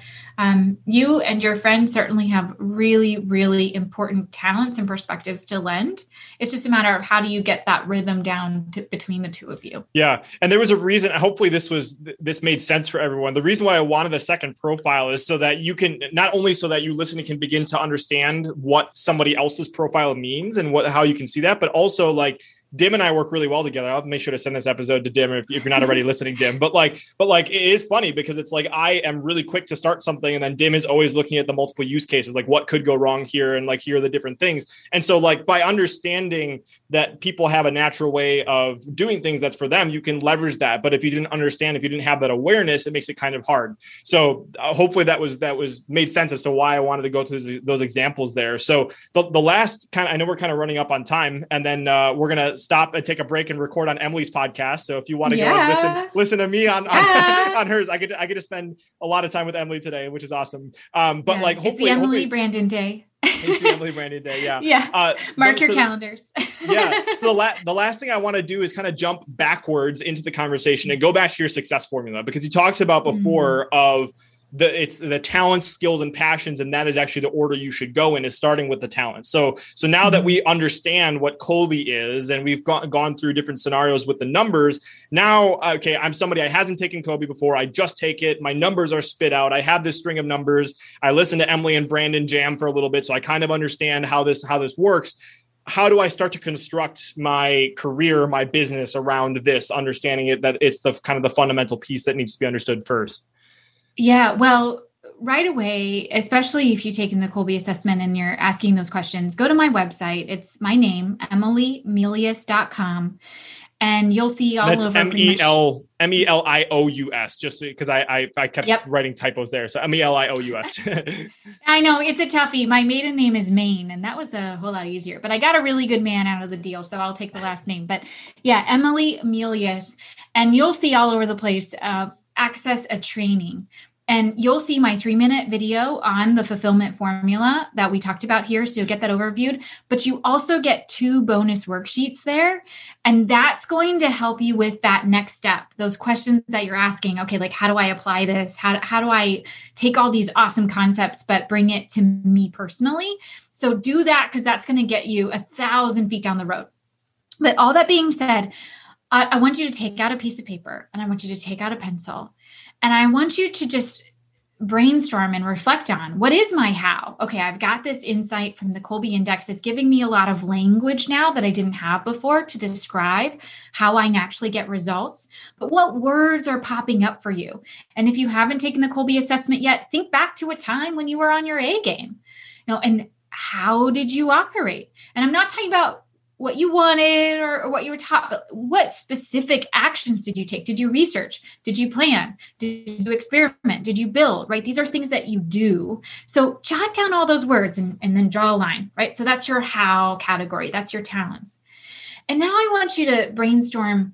you and your friend certainly have really, really important talents and perspectives to lend. It's just a matter of how do you get that rhythm down between the two of you. Yeah. And there was a reason, hopefully this made sense for everyone. The reason why I wanted a second profile is so that you can, not only so that you listening can begin to understand what somebody else's profile means and how you can see that, but also like Dim and I work really well together. I'll make sure to send this episode to Dim if you're not already listening, Dim. But it is funny because it's like I am really quick to start something, and then Dim is always looking at the multiple use cases, like what could go wrong here, and like here are the different things. And so like by understanding that people have a natural way of doing things that's for them, you can leverage that. But if you didn't understand, if you didn't have that awareness, it makes it kind of hard. So hopefully that was made sense as to why I wanted to go through those examples there. So the last kind of, I know we're kind of running up on time, and then we're gonna stop and take a break and record on Emily's podcast. So if you want to go and listen to me on hers, I get to spend a lot of time with Emily today, which is awesome. Hopefully it's the Emily Brandon Day. It's the Emily Brandon Day. Yeah. Yeah. Mark your calendars. Yeah. So the last thing I want to do is kind of jump backwards into the conversation and go back to your success formula, because you talked about before of it's the talents, skills, and passions. And that is actually the order you should go in, is starting with the talents. So now that we understand what Kolbe is, and we've gone through different scenarios with the numbers, now, okay, I'm somebody, I hasn't taken Kolbe before. I just take it. My numbers are spit out. I have this string of numbers. I listen to Emily and Brandon jam for a little bit, so I kind of understand how this works. How do I start to construct my career, my business around this, understanding it, that it's the kind of the fundamental piece that needs to be understood first? Yeah, well, right away, especially if you take in the Kolbe assessment and you're asking those questions, go to my website. It's my name, emilymelius.com. And you'll see all over. That's M-E-L-I-O-U-S, just because I kept writing typos there. So M-E-L-I-O-U-S. I know, it's a toughie. My maiden name is Maine, and that was a whole lot easier. But I got a really good man out of the deal, so I'll take the last name. But yeah, Emily Melius. And you'll see all over the place, access a training. And you'll see my 3-minute video on the fulfillment formula that we talked about here. So you'll get that overviewed, but you also get 2 bonus worksheets there. And that's going to help you with that next step. Those questions that you're asking, okay, like, how do I apply this? How do I take all these awesome concepts, but bring it to me personally? So do that, because that's going to get you 1,000 feet down the road. But all that being said, I want you to take out a piece of paper, and I want you to take out a pencil, and I want you to just brainstorm and reflect on, what is my how? Okay, I've got this insight from the Kolbe Index. It's giving me a lot of language now that I didn't have before to describe how I naturally get results. But what words are popping up for you? And if you haven't taken the Kolbe assessment yet, think back to a time when you were on your A game. And how did you operate? And I'm not talking about what you wanted or what you were taught, but what specific actions did you take? Did you research? Did you plan? Did you experiment? Did you build, right? These are things that you do. So jot down all those words and then draw a line, right? So that's your how category. That's your talents. And now I want you to brainstorm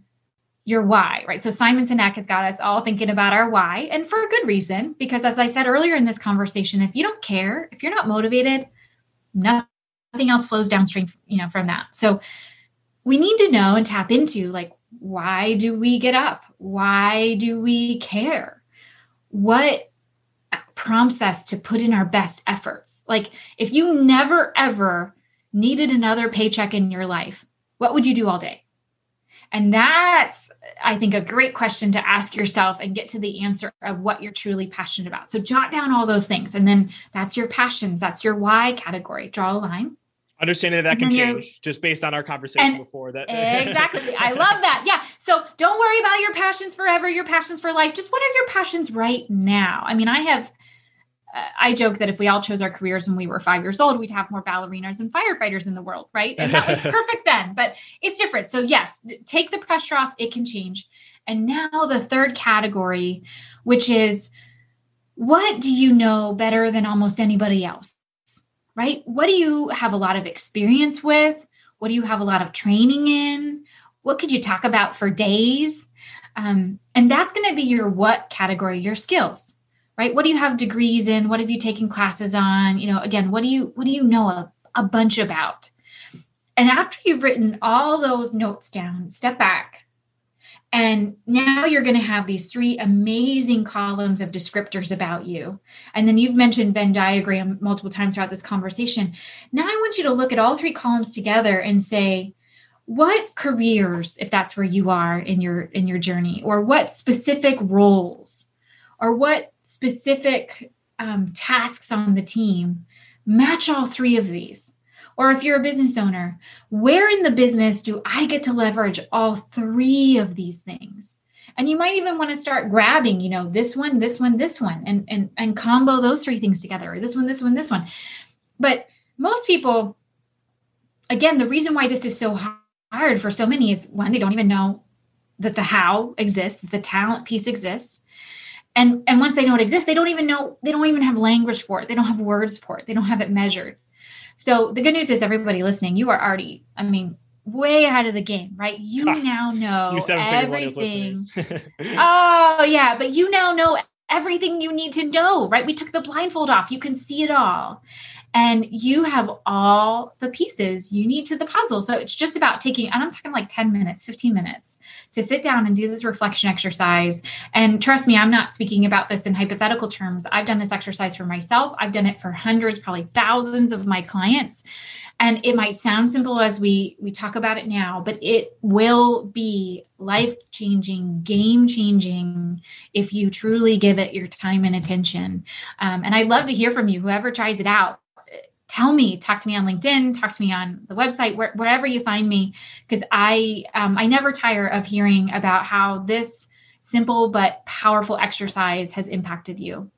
your why, right? So Simon Sinek has got us all thinking about our why, and for a good reason, because as I said earlier in this conversation, if you don't care, if you're not motivated, nothing else flows downstream, from that. So we need to know and tap into, like, why do we get up? Why do we care? What prompts us to put in our best efforts? Like, if you never, ever needed another paycheck in your life, what would you do all day? And that's, I think, a great question to ask yourself and get to the answer of what you're truly passionate about. So jot down all those things. And then that's your passions. That's your why category. Draw a line. Understanding that can change just based on our conversation before that. Exactly. I love that. Yeah. So don't worry about your passions forever, your passions for life. Just what are your passions right now? I mean, I joke that if we all chose our careers when we were 5 years old, we'd have more ballerinas and firefighters in the world, right? And that was perfect then, but it's different. So yes, take the pressure off. It can change. And now the third category, which is what do you know better than almost anybody else, right? What do you have a lot of experience with? What do you have a lot of training in? What could you talk about for days? And that's going to be your what category, your skills. Right? What do you have degrees in? What have you taken classes on? You know, again, what do you know a bunch about? And after you've written all those notes down, step back. And now you're going to have these three amazing columns of descriptors about you. And then you've mentioned Venn diagram multiple times throughout this conversation. Now I want you to look at all three columns together and say, what careers, if that's where you are in your journey, or what specific roles, or what specific tasks on the team, match all three of these. Or if you're a business owner, where in the business do I get to leverage all three of these things? And you might even want to start grabbing, you know, this one, and combo those three things together, or this one. But most people, again, the reason why this is so hard for so many is one, they don't even know that the how exists, that the talent piece exists. And once they know it exists, they don't even have language for it. They don't have words for it. They don't have it measured. So the good news is everybody listening, you are already, I mean, way ahead of the game, right? You now know everything. Oh yeah. But you now know everything you need to know, right? We took the blindfold off. You can see it all. And you have all the pieces you need to the puzzle. So it's just about taking, and I'm talking like 10 minutes, 15 minutes to sit down and do this reflection exercise. And trust me, I'm not speaking about this in hypothetical terms. I've done this exercise for myself. I've done it for hundreds, probably thousands of my clients. And it might sound simple as we talk about it now, but it will be life-changing, game-changing if you truly give it your time and attention. And I'd love to hear from you, whoever tries it out. Tell me, talk to me on LinkedIn, talk to me on the website, wherever you find me, because I never tire of hearing about how this simple but powerful exercise has impacted you.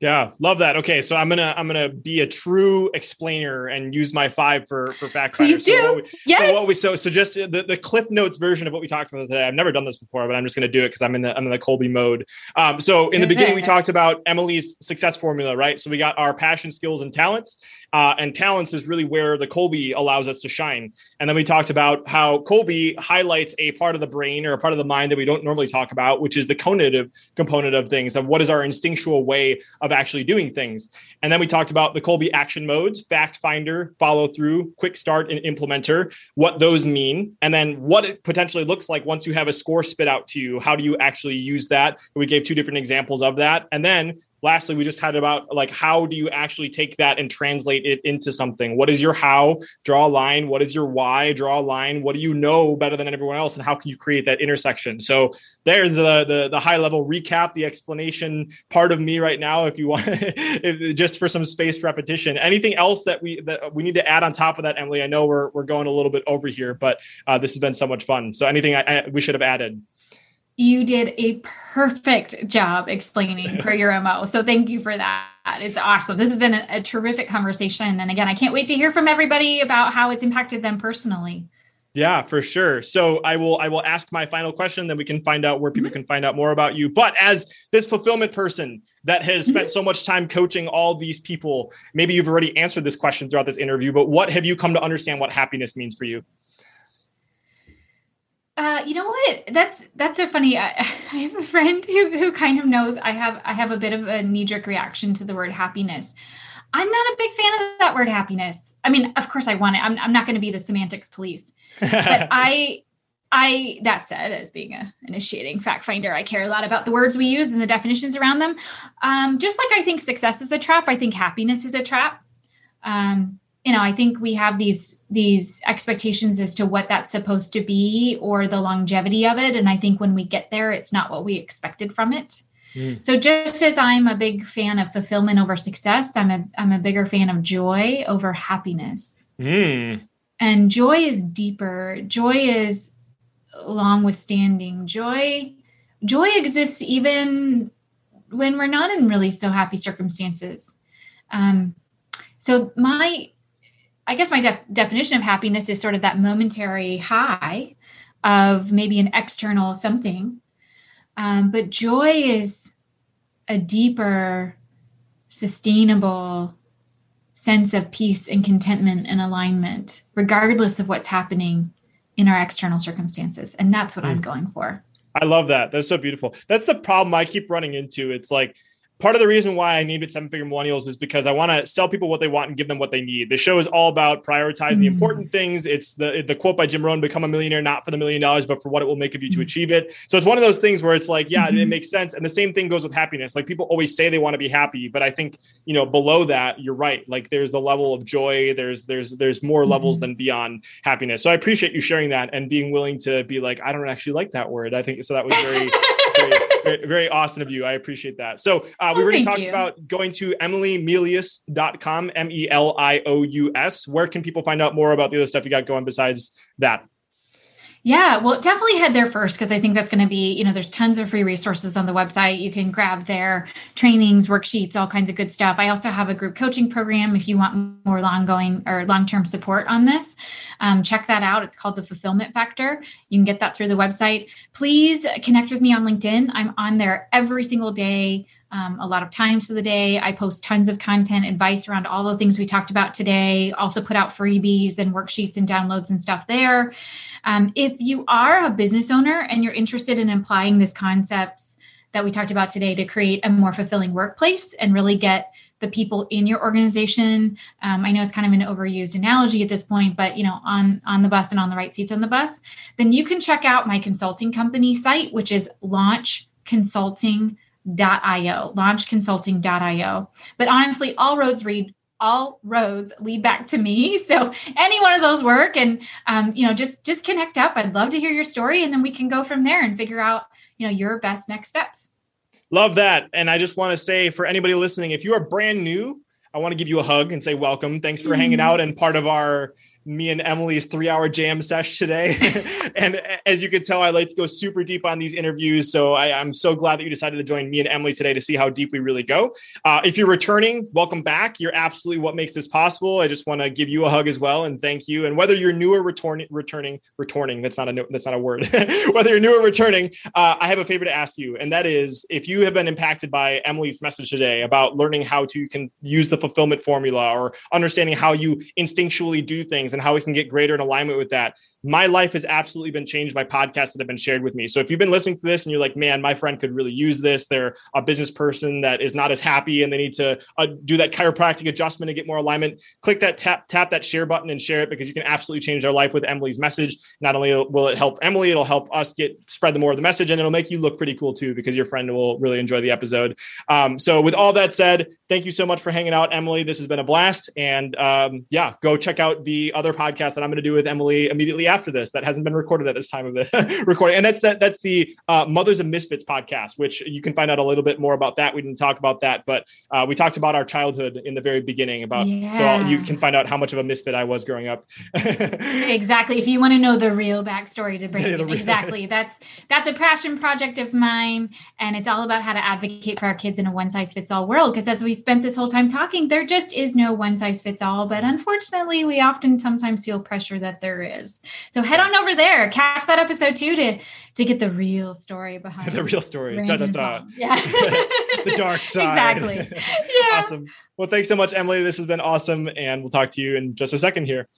Yeah, love that. Okay, so I'm gonna be a true explainer and use my five for fact finders. Please do. So just the Cliff Notes version of what we talked about today. I've never done this before, but I'm just gonna do it because I'm in the Kolbe mode. So in the beginning, we talked about Emily's success formula, right? So we got our passion, skills, and talents. And talents is really where the Kolbe allows us to shine. And then we talked about how Kolbe highlights a part of the brain or a part of the mind that we don't normally talk about, which is the cognitive component of things, of what is our instinctual way of actually doing things. And then we talked about the Kolbe action modes, fact finder, follow through, quick start, and implementer, what those mean, and then what it potentially looks like once you have a score spit out to you. How do you actually use that? We gave two different examples of that. And then lastly, we just had about like, how do you actually take that and translate it into something? What is your how? Draw a line. What is your why? Draw a line. What do you know better than everyone else? And how can you create that intersection? So there's the high level recap, the explanation part of me right now, if you want, just for some spaced repetition. Anything else that we need to add on top of that, Emily? I know we're going a little bit over here, but this has been so much fun. So anything we should have added? You did a perfect job explaining per your MO. So thank you for that. It's awesome. This has been a terrific conversation. And again, I can't wait to hear from everybody about how it's impacted them personally. Yeah, for sure. So I will ask my final question, then we can find out where people can find out more about you. But as this fulfillment person that has spent so much time coaching all these people, maybe you've already answered this question throughout this interview, but what have you come to understand what happiness means for you? You know what? That's so funny. I have a friend who kind of knows I have a bit of a knee-jerk reaction to the word happiness. I'm not a big fan of that word happiness. I mean, of course I want it. I'm not going to be the semantics police, but I, that said, as being an initiating fact finder, I care a lot about the words we use and the definitions around them. Just like I think success is a trap, I think happiness is a trap. You know, I think we have these expectations as to what that's supposed to be or the longevity of it. And I think when we get there, it's not what we expected from it. So just as I'm a big fan of fulfillment over success, I'm a bigger fan of joy over happiness. And joy is deeper. Joy is long withstanding. Joy exists even when we're not in really so happy circumstances. So I guess my definition of happiness is sort of that momentary high of maybe an external something. But joy is a deeper, sustainable sense of peace and contentment and alignment, regardless of what's happening in our external circumstances. And that's what I'm going for. I love that. That's so beautiful. That's the problem I keep running into. It's like, part of the reason why I named it Seven Figure Millennials is because I want to sell people what they want and give them what they need. The show is all about prioritizing the important things. It's the quote by Jim Rohn, become a millionaire, not for the $1 million, but for what it will make of you to achieve it. So it's one of those things where it's like, yeah, it makes sense. And the same thing goes with happiness. Like people always say they want to be happy, but I think, you know, below that, you're right. Like there's the level of joy. There's more levels than beyond happiness. So I appreciate you sharing that and being willing to be like, I don't actually like that word. I think so. That was very, very, very awesome of you. I appreciate that. So we already talked about going to emilymelius.com, Melious. Where can people find out more about the other stuff you got going besides that? Yeah, well, definitely head there first, because I think that's going to be, you know, there's tons of free resources on the website. You can grab their trainings, worksheets, all kinds of good stuff. I also have a group coaching program if you want more long-term support on this. Check that out. It's called The Fulfillment Factor. You can get that through the website. Please connect with me on LinkedIn. I'm on there every single day. A lot of times of the day. I post tons of content, advice around all the things we talked about today. Also put out freebies and worksheets and downloads and stuff there. If you are a business owner and you're interested in applying these concepts that we talked about today to create a more fulfilling workplace and really get the people in your organization. I know it's kind of an overused analogy at this point, but you know, on the bus and on the right seats on the bus, then you can check out my consulting company site, which is launchconsulting.io. But honestly, all roads lead back to me. So any one of those work, and just connect up. I'd love to hear your story, and then we can go from there and figure out, you know, your best next steps. Love that. And I just want to say for anybody listening, if you are brand new, I want to give you a hug and say welcome. Thanks for hanging out and part of me and Emily's 3-hour jam sesh today. And as you can tell, I like to go super deep on these interviews. So I'm so glad that you decided to join me and Emily today to see how deep we really go. If you're returning, welcome back. You're absolutely what makes this possible. I just want to give you a hug as well. And thank you. And whether you're new or returning, that's not a word. Whether you're new or returning, I have a favor to ask you. And that is, if you have been impacted by Emily's message today about learning how to can use the fulfillment formula or understanding how you instinctually do things, and how we can get greater in alignment with that. My life has absolutely been changed by podcasts that have been shared with me. So if you've been listening to this and you're like, man, my friend could really use this. They're a business person that is not as happy and they need to do that chiropractic adjustment to get more alignment. Click that tap that share button and share it, because you can absolutely change their life with Emily's message. Not only will it help Emily, it'll help us spread the more of the message, and it'll make you look pretty cool too, because your friend will really enjoy the episode. So with all that said, thank you so much for hanging out, Emily. This has been a blast. And go check out the other podcast that I'm going to do with Emily immediately after this that hasn't been recorded at this time of the recording. And that's the Mothers of Misfits podcast, which you can find out a little bit more about that. We didn't talk about that, but we talked about our childhood in the very beginning so you can find out how much of a misfit I was growing up. Exactly. If you want to know the real backstory to break it. Exactly. That's a passion project of mine. And it's all about how to advocate for our kids in a one size fits all world. Because as we spent this whole time talking, there just is no one size fits all, but unfortunately we often sometimes feel pressure that there is. So head on over there, catch that episode too to get the real story behind the real story. Da, da, da. Yeah. The dark side. Exactly. Yeah. Awesome. Well, thanks so much, Emily. This has been awesome. And we'll talk to you in just a second here.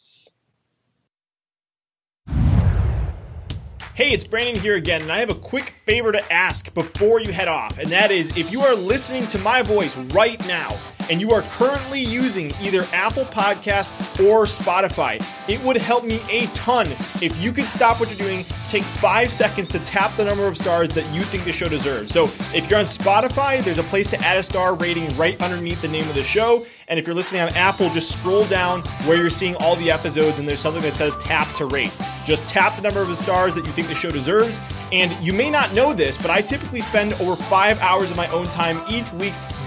Hey, it's Brandon here again, and I have a quick favor to ask before you head off, and that is if you are listening to my voice right now and you are currently using either Apple Podcasts or Spotify, it would help me a ton if you could stop what you're doing, take 5 seconds to tap the number of stars that you think the show deserves. So if you're on Spotify, there's a place to add a star rating right underneath the name of the show. And if you're listening on Apple, just scroll down where you're seeing all the episodes and there's something that says tap to rate. Just tap the number of the stars that you think the show deserves, And you may not know this, but I typically spend over 5 hours of my own time each week